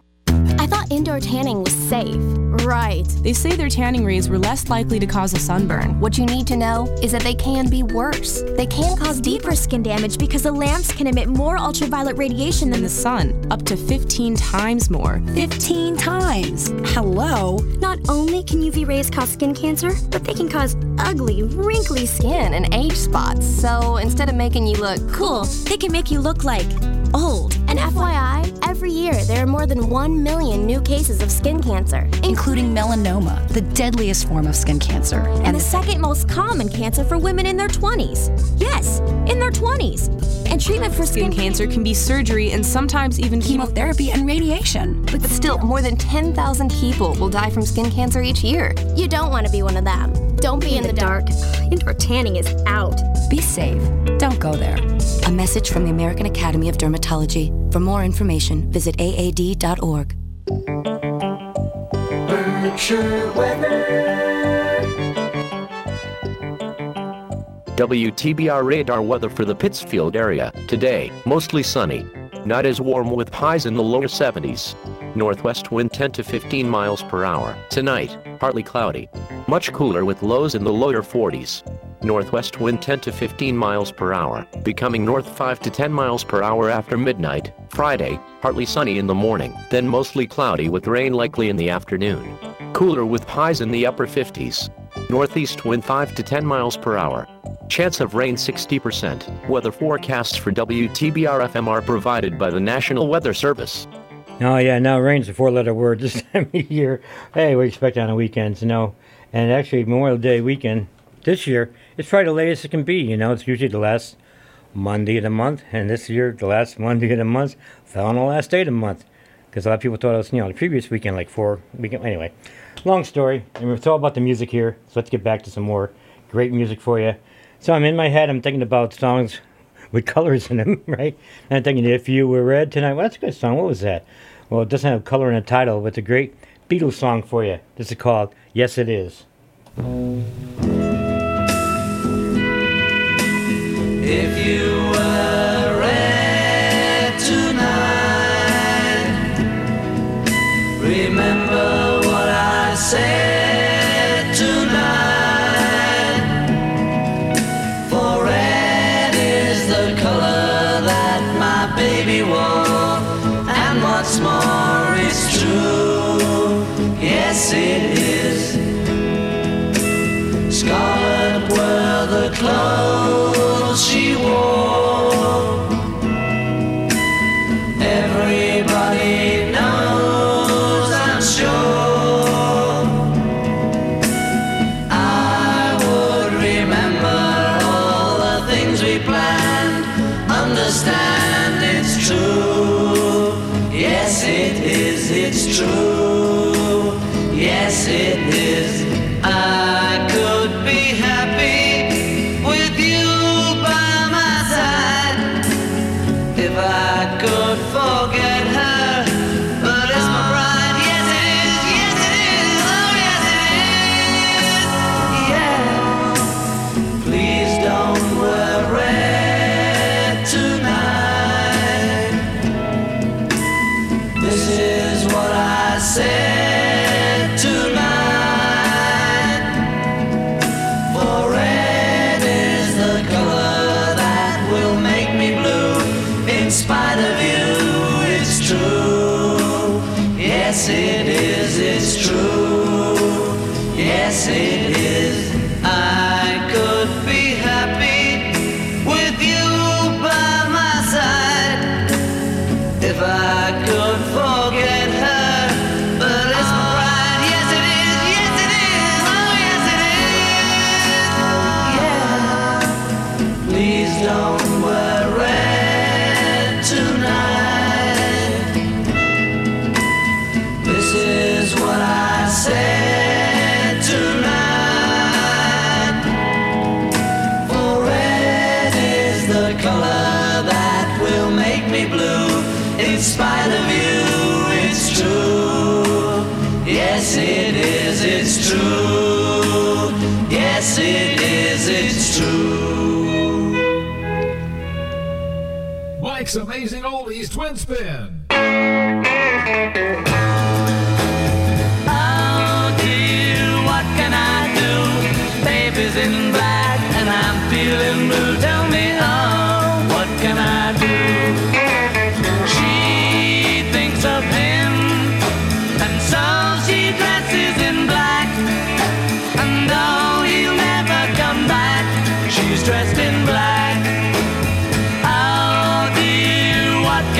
I thought indoor tanning was safe. Right. They say their tanning rays were less likely to cause a sunburn. What you need to know is that they can be worse. They can cause deeper skin damage because the lamps can emit more ultraviolet radiation than the sun, up to 15 times more. 15 times? Hello? Not only can UV rays cause skin cancer, but they can cause ugly, wrinkly skin and age spots. So instead of making you look cool, they can make you look like old. And FYI, every year there are more than 1 million new cases of skin cancer, including melanoma, the deadliest form of skin cancer. And the second most common cancer for women in their 20s. Yes, in their 20s. And treatment for skin cancer can be surgery and sometimes even chemotherapy and radiation. But still, more than 10,000 people will die from skin cancer each year. You don't want to be one of them. Don't be in the dark. Indoor tanning is out. Be safe. Don't go there. A message from the American Academy of Dermatology. For more information, visit aad.org. Berkshire Weather. WTBR radar weather for the Pittsfield area. Today, mostly sunny. Not as warm with highs in the lower 70s. Northwest wind 10 to 15 miles per hour. Tonight, partly cloudy. Much cooler with lows in the lower 40s. Northwest wind 10 to 15 miles per hour, becoming north 5 to 10 miles per hour after midnight. Friday, partly sunny in the morning, then mostly cloudy with rain likely in the afternoon. Cooler with highs in the upper 50s. Northeast wind 5 to 10 miles per hour. Chance of rain 60%. Weather forecasts for WTBR-FM are provided by the National Weather Service. Oh yeah, now rain's a four-letter word this time of year. Hey, we expect on the weekends, no. And actually, Memorial Day weekend this year, it's probably the latest it can be, you know. It's usually the last Monday of the month, and this year, the last Monday of the month fell on the last day of the month. Because a lot of people thought it was, you know, the previous weekend, like four weekend. Anyway, long story. I mean, it's all about the music here, so let's get back to some more great music for you. So I'm in my head, I'm thinking about songs with colors in them, right? And I'm thinking, If You Were Red Tonight, well, that's a good song. What was that? Well, it doesn't have color in the title, but it's a great Beatles song for you. This is called Yes It Is. If you were red tonight, remember what I said. Scarlet were the clothes she wore. Everybody knows, I'm sure. I would remember all the things we planned. Understand it's true. Yes, it is, it's true. Yes, it is. I could be happy with you by my side if I could forget her, but it's my bride. Yes it is, yes it is, oh yes it is, yeah. Please don't wear red tonight. This is what I said. Yes, it is, it's true. Yes, it is. I could be happy with you by my side if I could forget her, but it's my pride. Yes, it is, oh, yes, it is, yeah. Please don't wear red tonight. Said tonight, for red is the color that will make me blue. In spite of you, it's true. Yes, it is, it's true. Yes, it is, it's true. Mike's Amazing Oldies Twin Spin. Baby's in black and I'm feeling blue. Tell me, oh, what can I do? She thinks of him, and so she dresses in black. And though he'll never come back, she's dressed in black. Oh dear, what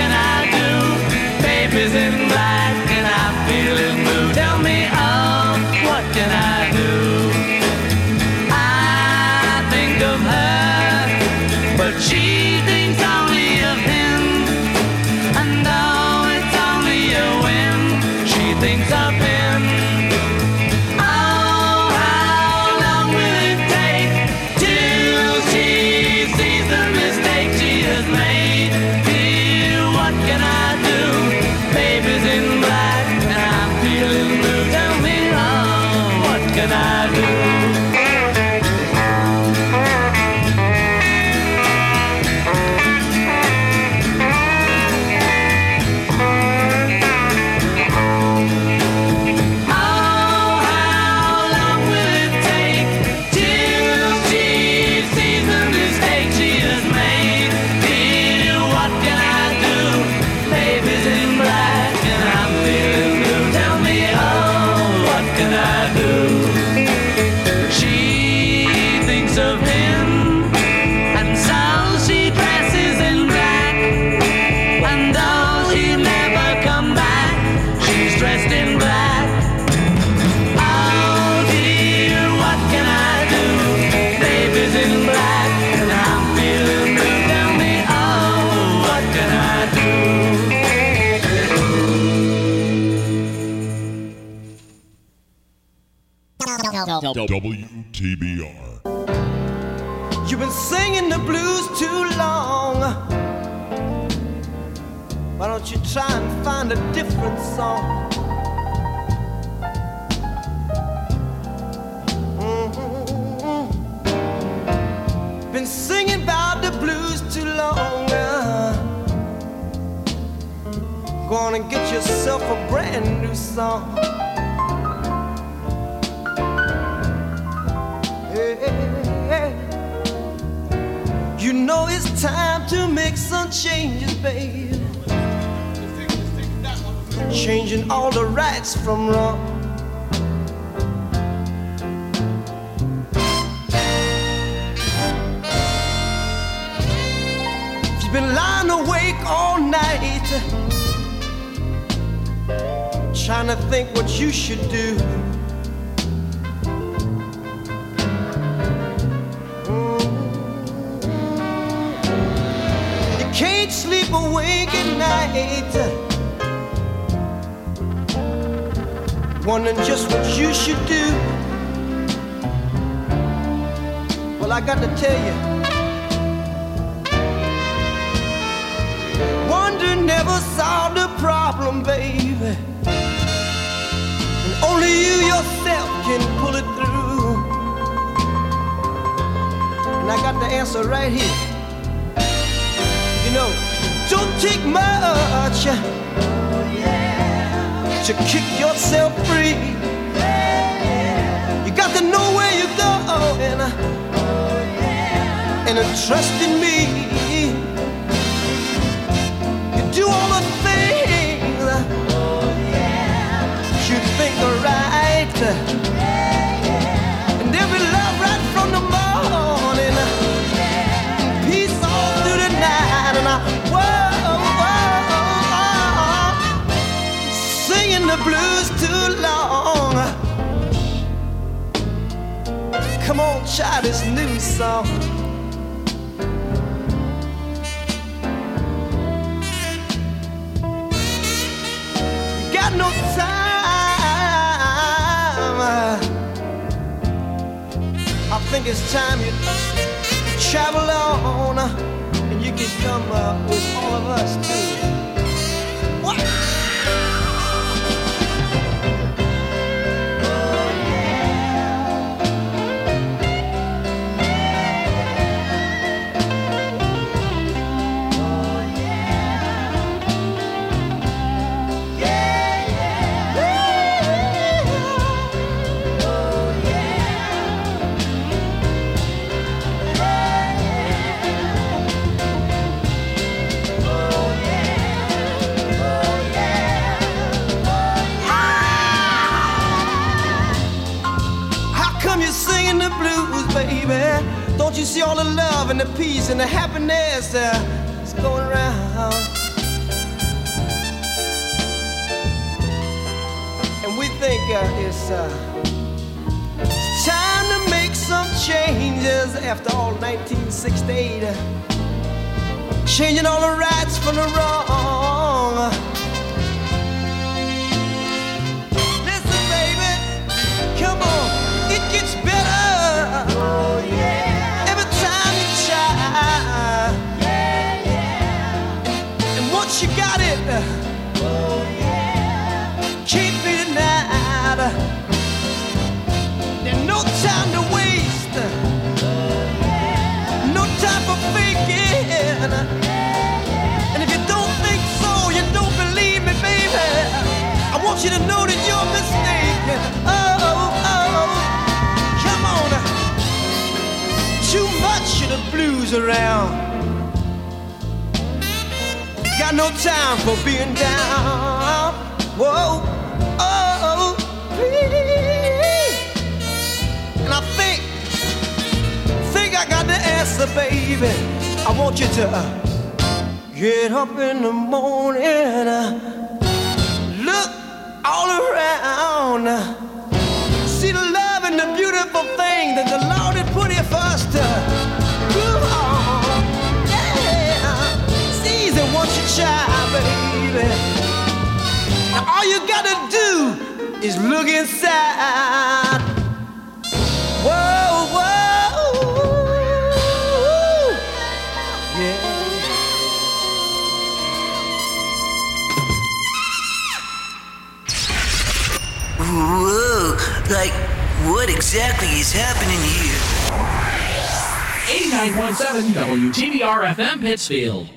WTBR. You've been singing the blues too long. Why don't you try and find a different song? Mm-hmm. Been singing about the blues too long. Go on and get yourself a brand new song. Hey, hey, hey. You know it's time to make some changes, baby. Changing all the rights from wrong. If you've been lying awake all night, trying to think what you should do. You can't sleep awake at night, wondering just what you should do. Well, I got to tell you, wonder never solved the problem, baby. Only you yourself can pull it through. And I got the answer right here. You know, don't take much, oh, yeah, to kick yourself free. Yeah. You got to know where you're going, oh, yeah, and trust in me. You do all the things you think are right, yeah, yeah, and every love right from the morning, oh, yeah, peace all through the night, and I, whoa, whoa, whoa, singing the blues too long. Come on, try this new song. Got no time. I think it's time you travel on, and you can come up with all of us too. What? Don't you see all the love and the peace and the happiness that's going around? And we think it's time to make some changes after all 1968. Changing all the rights from the wrong. Listen, baby, come on, it gets better. Oh, yeah. You got it. Oh, yeah. Keep me tonight. There's no time to waste. Oh, yeah. No time for faking. Yeah, yeah. And if you don't think so, you don't believe me, baby. Yeah. I want you to know that you're mistaken. Oh, oh, come on. Too much of the blues around. Got no time for being down. Whoa, oh, please. And I think I got the answer, baby. I want you to get up in the morning, look all around, see the love and the beautiful thing that the Lord had put here for us to do. Once you try, baby, now all you gotta do is look inside. Whoa, like, what exactly is happening here? 89.7 WTBR-FM Pittsfield.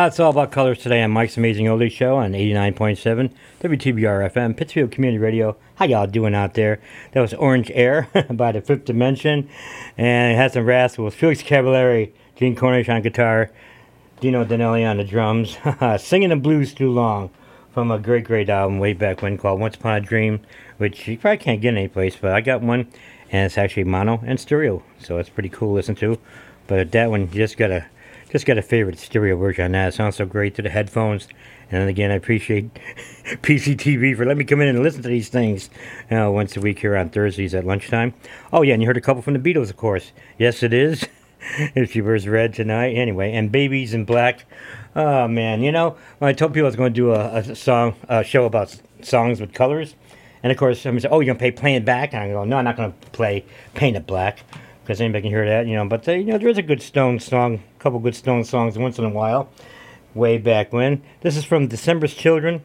It's all about colors today on Mike's Amazing Oldies Show on 89.7 WTBR-FM, Pittsfield Community Radio. How y'all doing out there? That was Orange Air by The Fifth Dimension. And it had some rascals. Felix Cavallari, Gene Cornish on guitar, Dino Danelli on the drums. Singing the Blues Too Long from a great, great album way back when called Once Upon a Dream, which you probably can't get anyplace, but I got one, and it's actually mono and stereo. So it's pretty cool to listen to. But that one, you just got to... Just got a favorite stereo version on that. It sounds so great to the headphones. And again, I appreciate PCTV for letting me come in and listen to these things once a week here on Thursdays at lunchtime. Oh, yeah, and you heard a couple from the Beatles, of course. Yes, it is. If she wears red tonight. Anyway, and Babies in Black. Oh, man, you know, when I told people I was going to do a show about songs with colors. And, of course, I'm going to say, oh, you're going to play Paint It Black? And I go, no, I'm not going to play Paint It Black. Because anybody can hear that, you know. But, you know, there is a good Stone song, a couple good Stone songs once in a while, way back when. This is from December's Children,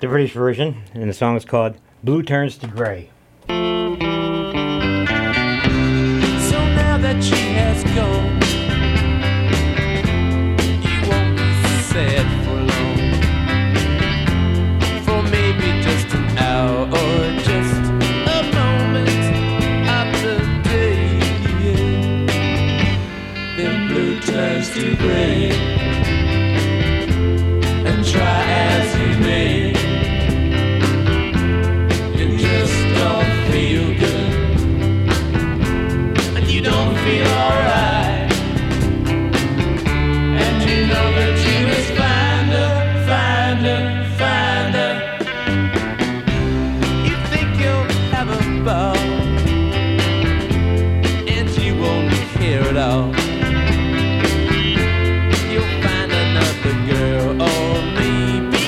the British version, and the song is called Blue Turns to Grey. So now that she has gone, you won't be sad for long, for maybe just an hour or just a moment. Turns to grey, and try as you may, you just don't feel good, and you don't feel alright, and you know that you must find her, find her, find her. You think you'll have a ball, and you won't care at all. Girl, oh, maybe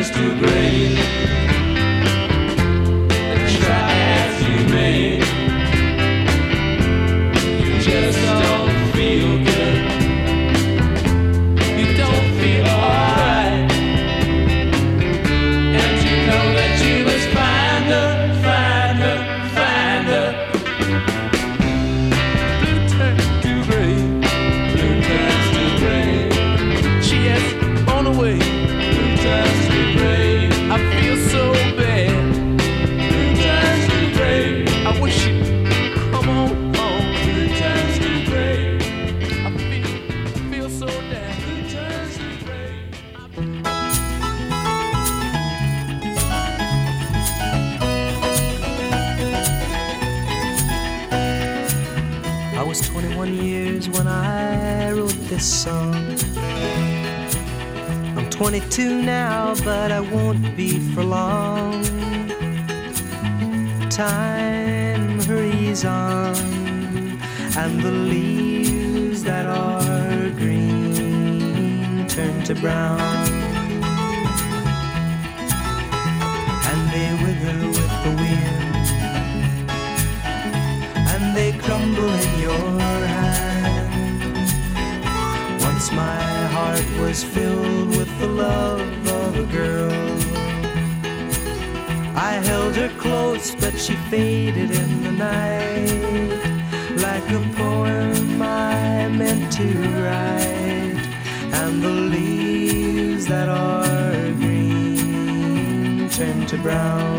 is too great. Try as you may, you just don't feel good. You don't feel alright, and you know that you must find her, find her, find her. Blue turns to gray, blue turns to gray. She has gone away, blue turns to gray. I feel so bad. I was 21 years when I wrote this song. I'm 22 now, but I won't be for long. Time hurries on, and the leaves that are green turn to brown, and they wither with the wind, and they crumble in your hand. Once my heart was filled with the love of a girl. I held her close, but she faded in the night, like a poem I meant to write. And the leaves that are green turn to brown,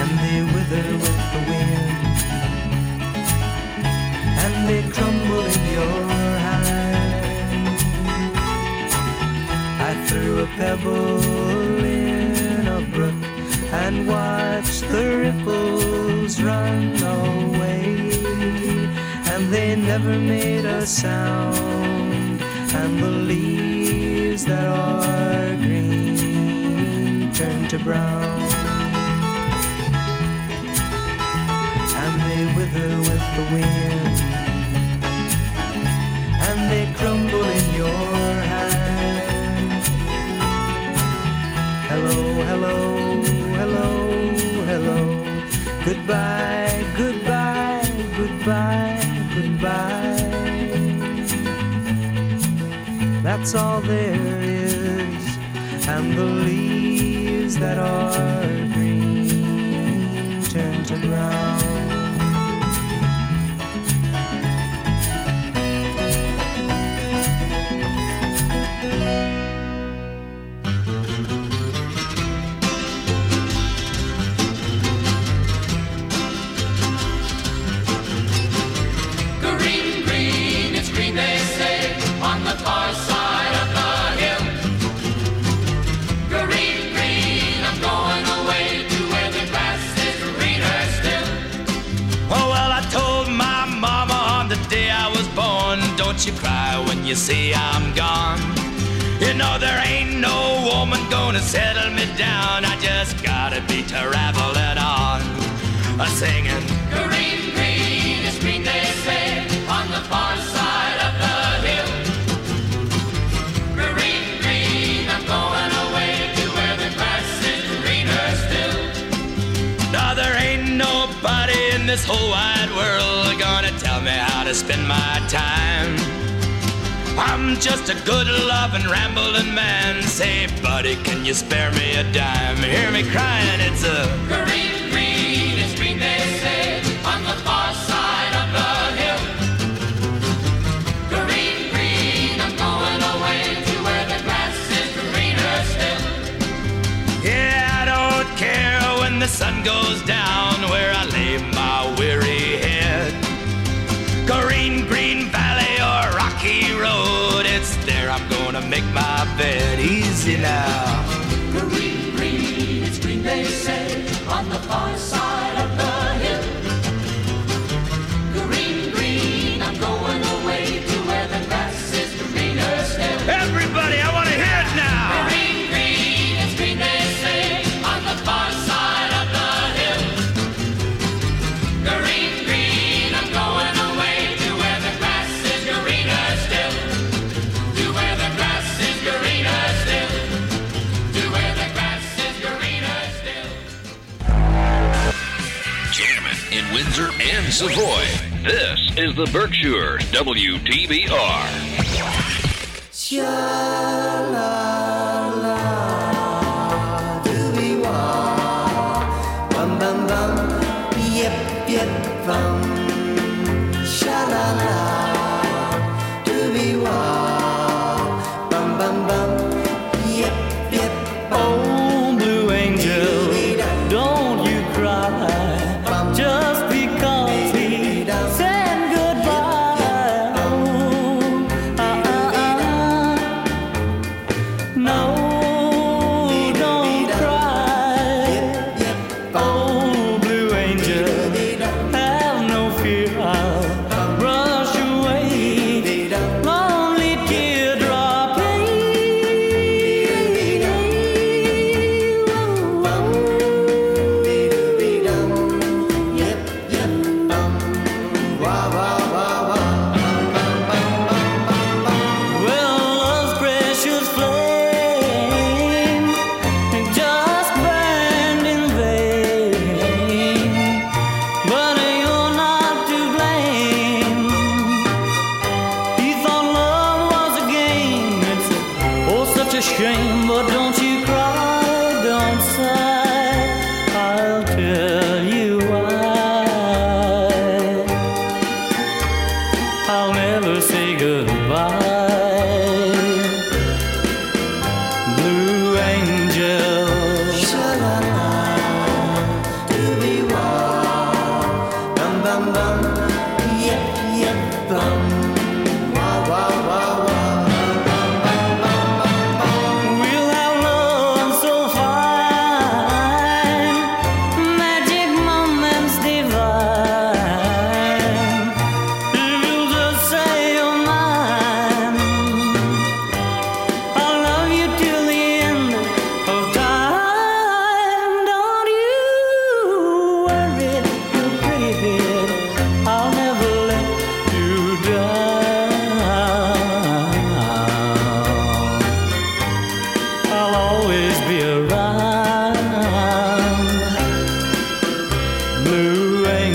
and they wither with the wind, and they crumble in your hand. I threw a pebble in a brook and watched the ripples run away, and they never made a sound, and the leaves that are green turn to brown, and they wither with the wind, and they crumble in your hand. Hello, hello, hello, hello. Goodbye, goodbye, goodbye, goodbye. That's all there is, and the leaves that are green turn to brown. You cry when you see I'm gone. You know there ain't no woman gonna settle me down. I just gotta be traveling on, a-singing. Green, green is green, they say, on the far side of the hill. Green, green, I'm going away to where the grass is greener still. Now there ain't nobody in this whole wide world gonna tell me how to spend my time. I'm just a good-loving, rambling man. Say, buddy, can you spare me a dime? Hear me crying, it's a green, green, it's green, they say, on the far side of the hill. Green, green, I'm going away to where the grass is greener still. Yeah, I don't care when the sun goes down where I lay my weary head. Green, green valley or rocky road, it's there I'm gonna make my bed. Easy now. Green, green, it's green, they say, on the far side of the hill. Green, green, I'm going away to where the grass is greener still. Everybody, I wanna hear it now. Green, green, it's green, they say, on the far side of the hill. Green, green, I'm going away to where the grass is greener still. To where the grass is greener. Mike Savoy. This is the Berkshire WTBR. Sha-la-la, dooby-wah, bum-bum-bum, yip-yip-bum. Sha-la-la, dooby-wah, bum-bum-bum, yip-yip-bum. Oh, blue angel, don't you cry, just because he said goodbye. Oh, no, don't cry. Oh, blue angel, have no fear, I'll brush away lonely teardrop. Well, love's precious flame just burned in vain, but you're not to blame. He thought love was a game. It's oh such a shame, but don't you cry, don't sigh. I'll tell you why. I'll never say goodbye. Blue angel, we'll have love so fine, magic moments divine. You just say you're mine. I'll love you till the end of time. Don't you worry, you pretty bit. I'll never let you down. I'll always be around. Blue angel, blue angel.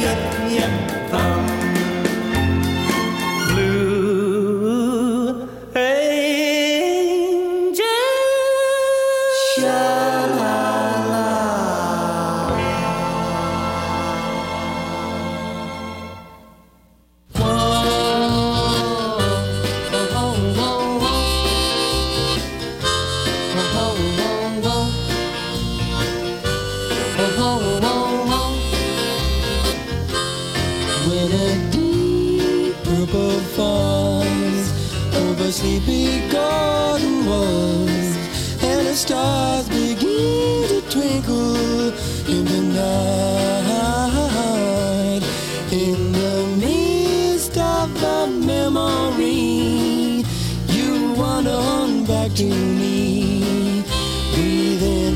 When a deep purple falls over sleepy garden walls, and the stars begin to twinkle in the night, in the midst of the memory, you wander on back to me. Breathe in my name with a sigh. In the still of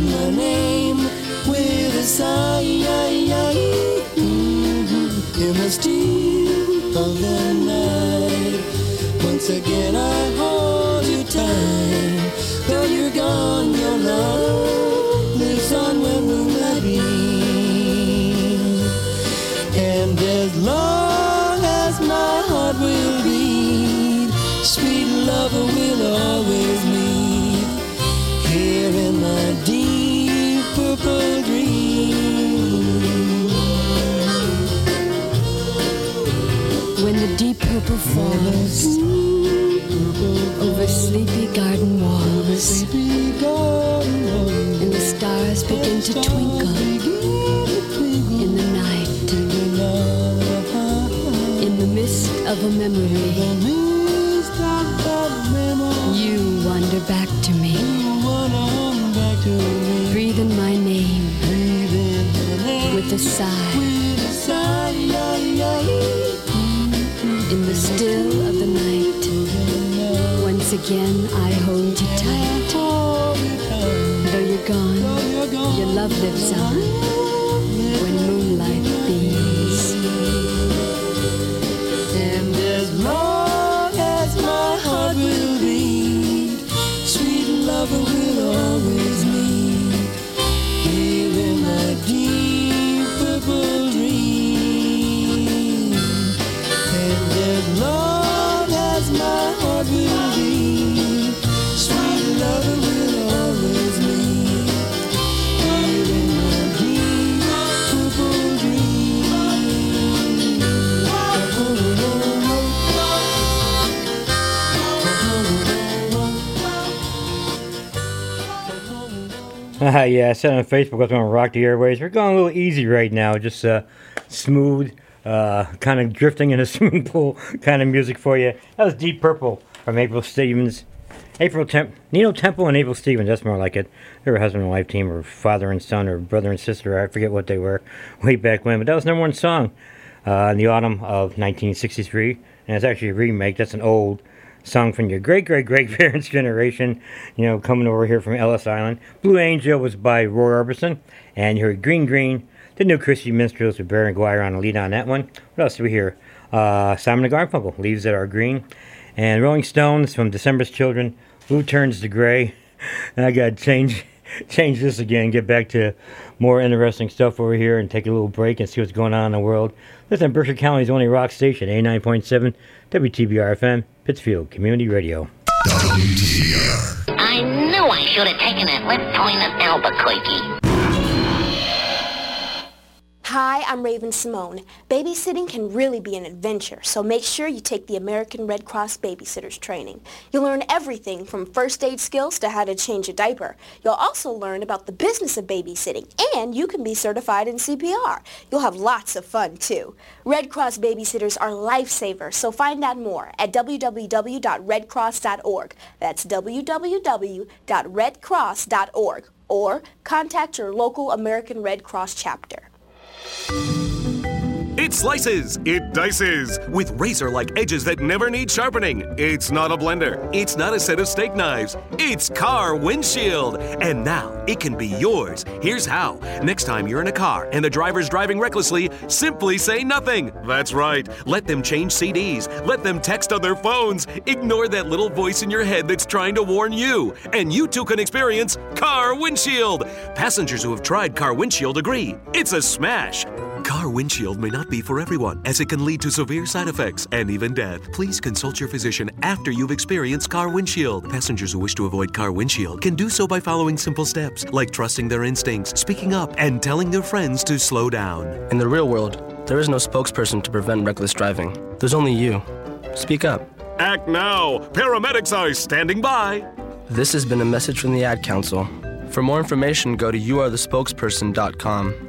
the night, once again I hold you tight. Though you're gone, your love lives on when moonlight beams. And as long as my heart will beat, sweet lover will always meet. Here in my deep purple dream. When the deep purple falls over sleepy garden walls, and the stars begin to twinkle in the night, in the mist of a memory, you wander back to me. Breathe in my name with a sigh. In the still of the night, once again I hold you tight. Though you're gone, your love lives on when moonlight beams. And as long as my heart will beat, sweet lover will Yeah, I said on Facebook I was going to rock the airways. We're going a little easy right now, just smooth, kind of drifting in a swimming pool kind of music for you. That was Deep Purple from April Stevens. Neil Temple and April Stevens, that's more like it. They were a husband and wife team, or father and son, or brother and sister, I forget what they were way back when. But that was number one song in the autumn of 1963, and it's actually a remake. That's an old song from your great-great-great-parents' generation, you know, coming over here from Ellis Island. Blue Angel was by Roy Orbison, and you heard Green Green, the New Christian Minstrels with Barry McGuire on the lead on that one. What else do we hear? Simon and Garfunkel, Leaves That Are Green. And Rolling Stones from December's Children, Blue Turns to Gray. And I gotta change this again, get back to more interesting stuff over here and take a little break and see what's going on in the world. Listen, Berkshire County's only rock station, 89.7 WTBR-FM, Pittsfield Community Radio. WTBR. I knew I should have taken that left turn at Albuquerque. Hi, I'm Raven Simone. Babysitting can really be an adventure, so make sure you take the American Red Cross Babysitter's Training. You'll learn everything from first aid skills to how to change a diaper. You'll also learn about the business of babysitting, and you can be certified in CPR. You'll have lots of fun, too. Red Cross babysitters are lifesavers, so find out more at www.redcross.org. That's www.redcross.org, or contact your local American Red Cross chapter. It slices, it dices, with razor-like edges that never need sharpening. It's not a blender. It's not a set of steak knives. It's car windshield. And now it can be yours. Here's how. Next time you're in a car and the driver's driving recklessly, simply say nothing. That's right. Let them change CDs. Let them text on their phones. Ignore that little voice in your head that's trying to warn you. And you too can experience car windshield. Passengers who have tried car windshield agree. It's a smash. Car windshield may not be for everyone, as it can lead to severe side effects and even death. Please consult your physician after you've experienced car windshield. Passengers who wish to avoid car windshield can do so by following simple steps, like trusting their instincts, speaking up, and telling their friends to slow down. In the real world, there is no spokesperson to prevent reckless driving. There's only you. Speak up. Act now. Paramedics are standing by. This has been a message from the Ad Council. For more information, go to youarethespokesperson.com.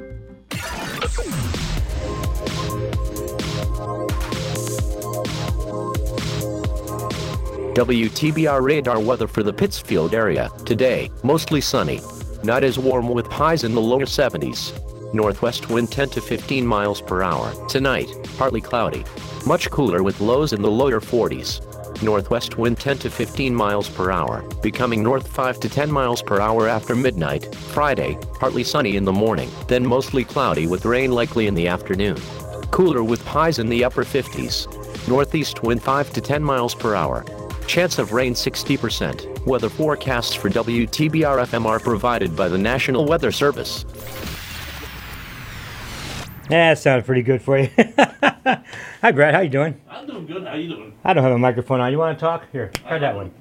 WTBR radar weather for the Pittsfield area. Today, mostly sunny. Not as warm with highs in the lower 70s. Northwest wind 10 to 15 miles per hour. Tonight, partly cloudy. Much cooler with lows in the lower 40s. Northwest wind 10 to 15 miles per hour, becoming north 5 to 10 miles per hour after midnight. Friday, partly sunny in the morning, then mostly cloudy with rain likely in the afternoon. Cooler with highs in the upper 50s. Northeast wind 5 to 10 miles per hour. Chance of rain 60%. Weather forecasts for WTBR-FM are provided by the National Weather Service. That sounded pretty good for you. Hi, Brad. How you doing? I'm doing good. How you doing? I don't have a microphone on. You want to talk? Here, try that one.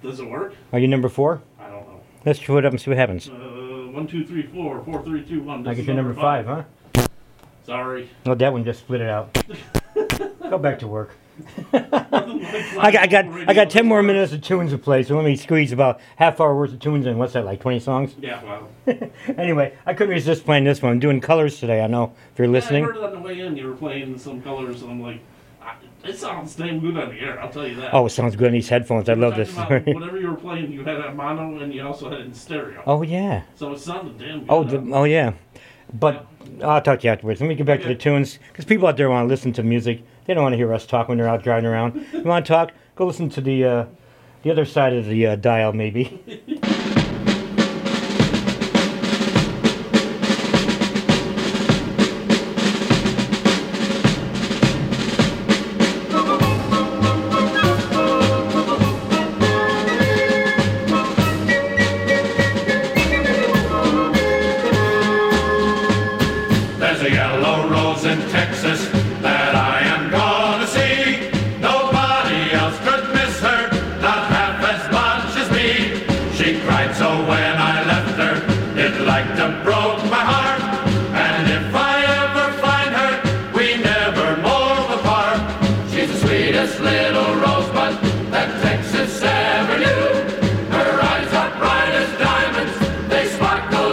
Does it work? Are you number four? I don't know. Let's show it up and see what happens. 1, 2, 3, 4. 4, 3, 2, 1. I guess you're number five, huh? Sorry. No, that one just split it out. Go back to work. I got 10 more minutes of tunes to play, so let me squeeze about half hour worth of tunes in. What's that, like 20 songs? Yeah, wow. Anyway, I couldn't resist playing this one. I'm doing Colors today, I know, if you're listening. I heard it on the way in, you were playing some Colors, and I'm like, it sounds damn good on the air, I'll tell you that. Oh, it sounds good on these headphones, I love this. Whatever you were playing, you had it mono, and you also had it in stereo. Oh, yeah. So it sounded damn good. Oh, yeah. But I'll talk to you afterwards. Let me get back to the tunes, because people out there want to listen to music. They don't want to hear us talk when they're out driving around. You want to talk? Go listen to the other side of the dial, maybe. Her eyes are bright as diamonds, they sparkle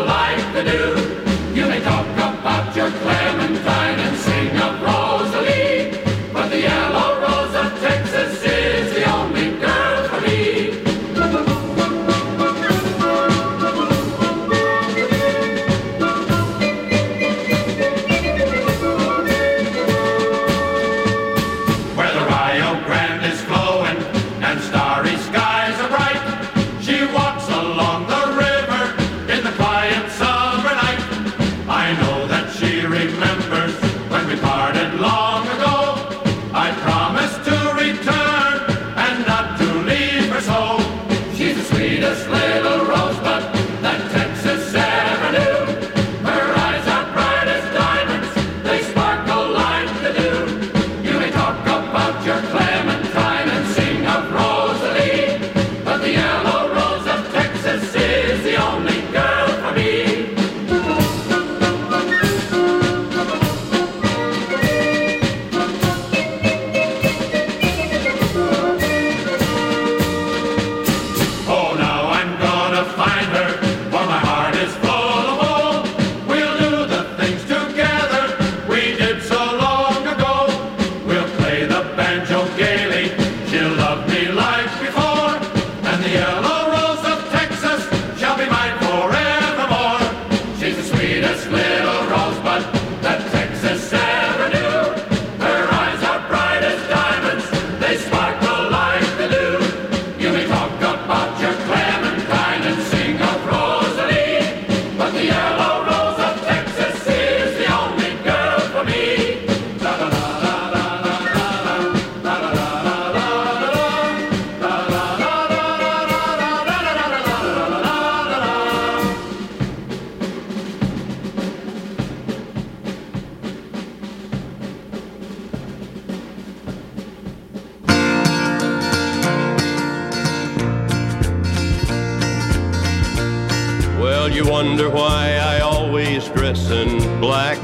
Well, you wonder why I always dress in black,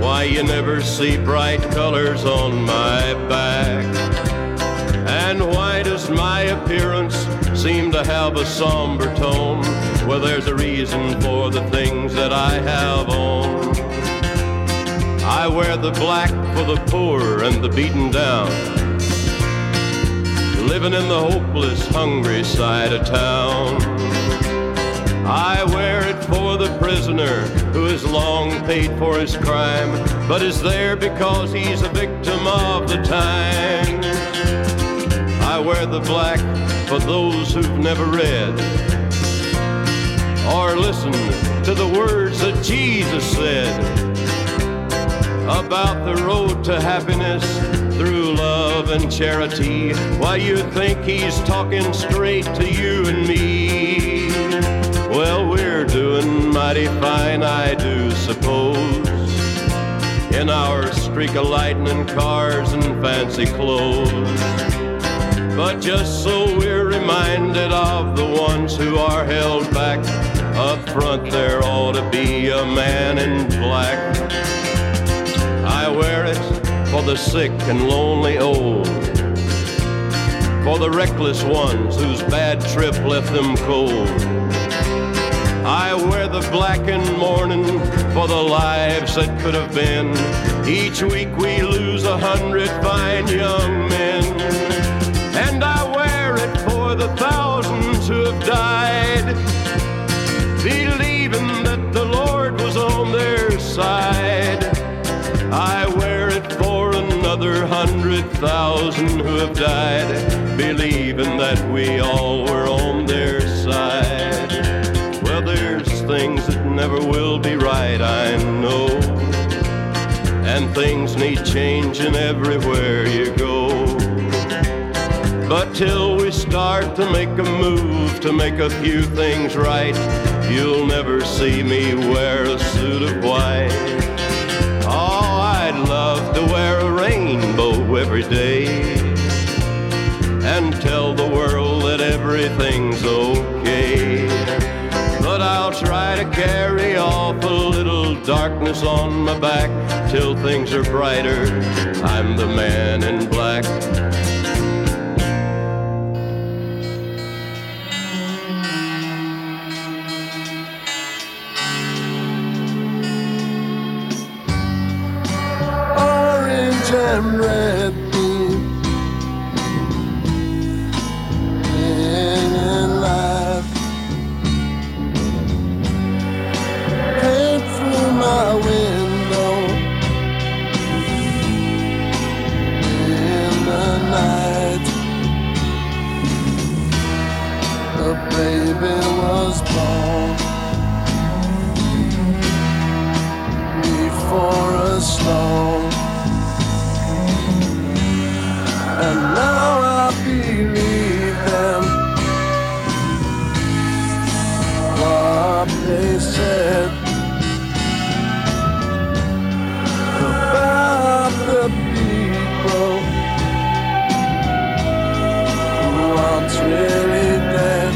why you never see bright colors on my back, and why does my appearance seem to have a somber tone? Well, there's a reason for the things that I have on. I wear the black for the poor and the beaten down, living in the hopeless, hungry side of town. I wear it for the prisoner who has long paid for his crime, but is there because he's a victim of the time. I wear the black for those who've never read or listened to the words that Jesus said about the road to happiness through love and charity. Why, you think he's talking straight to you and me. Well, we're doing mighty fine, I do suppose, in our streak of lightning cars and fancy clothes. But just so we're reminded of the ones who are held back, up front there ought to be a man in black. I wear it for the sick and lonely old, for the reckless ones whose bad trip left them cold. I wear the black and mourning for the lives that could have been. Each week we lose 100 fine young men. And I wear it for the thousands who have died, believing that the Lord was on their side. I wear it for another 100,000 who have died, believing that we all were on their side. Well, there's things that never will be right, I know, and things need changing everywhere you go. But till we start to make a move to make a few things right, you'll never see me wear a suit of white. Oh, I'd love to wear a rainbow every day and tell the world that everything's okay. But I'll try to carry off a little darkness on my back till things are brighter. I'm the man in black. And red beam and life came through my window in the night. The baby was born before a storm. And now I believe them, what they said about the people who aren't really dead.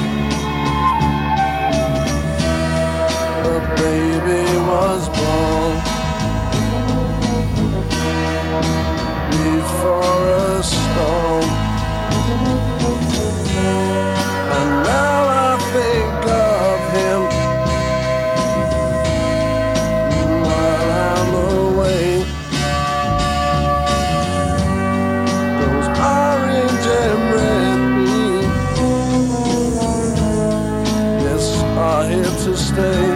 The baby was born before a storm. And now I think of him while I'm away. Those orange and red beans, yes, are here to stay.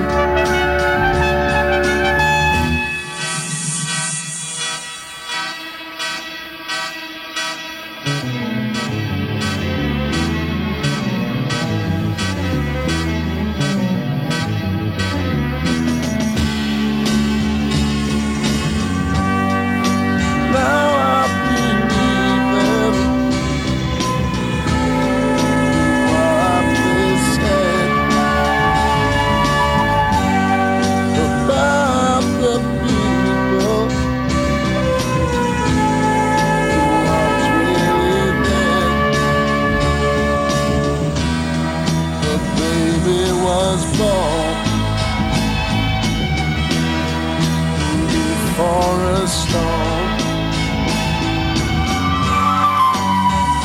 the storm.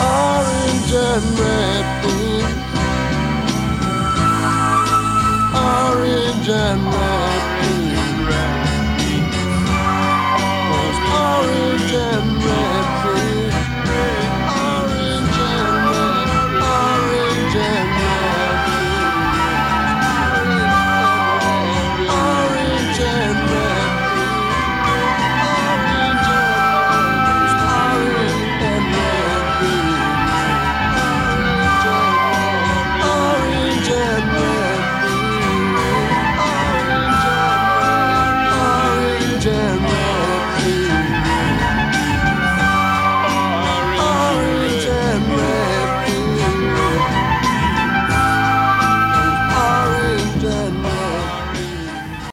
Orange and red moon. Orange and red.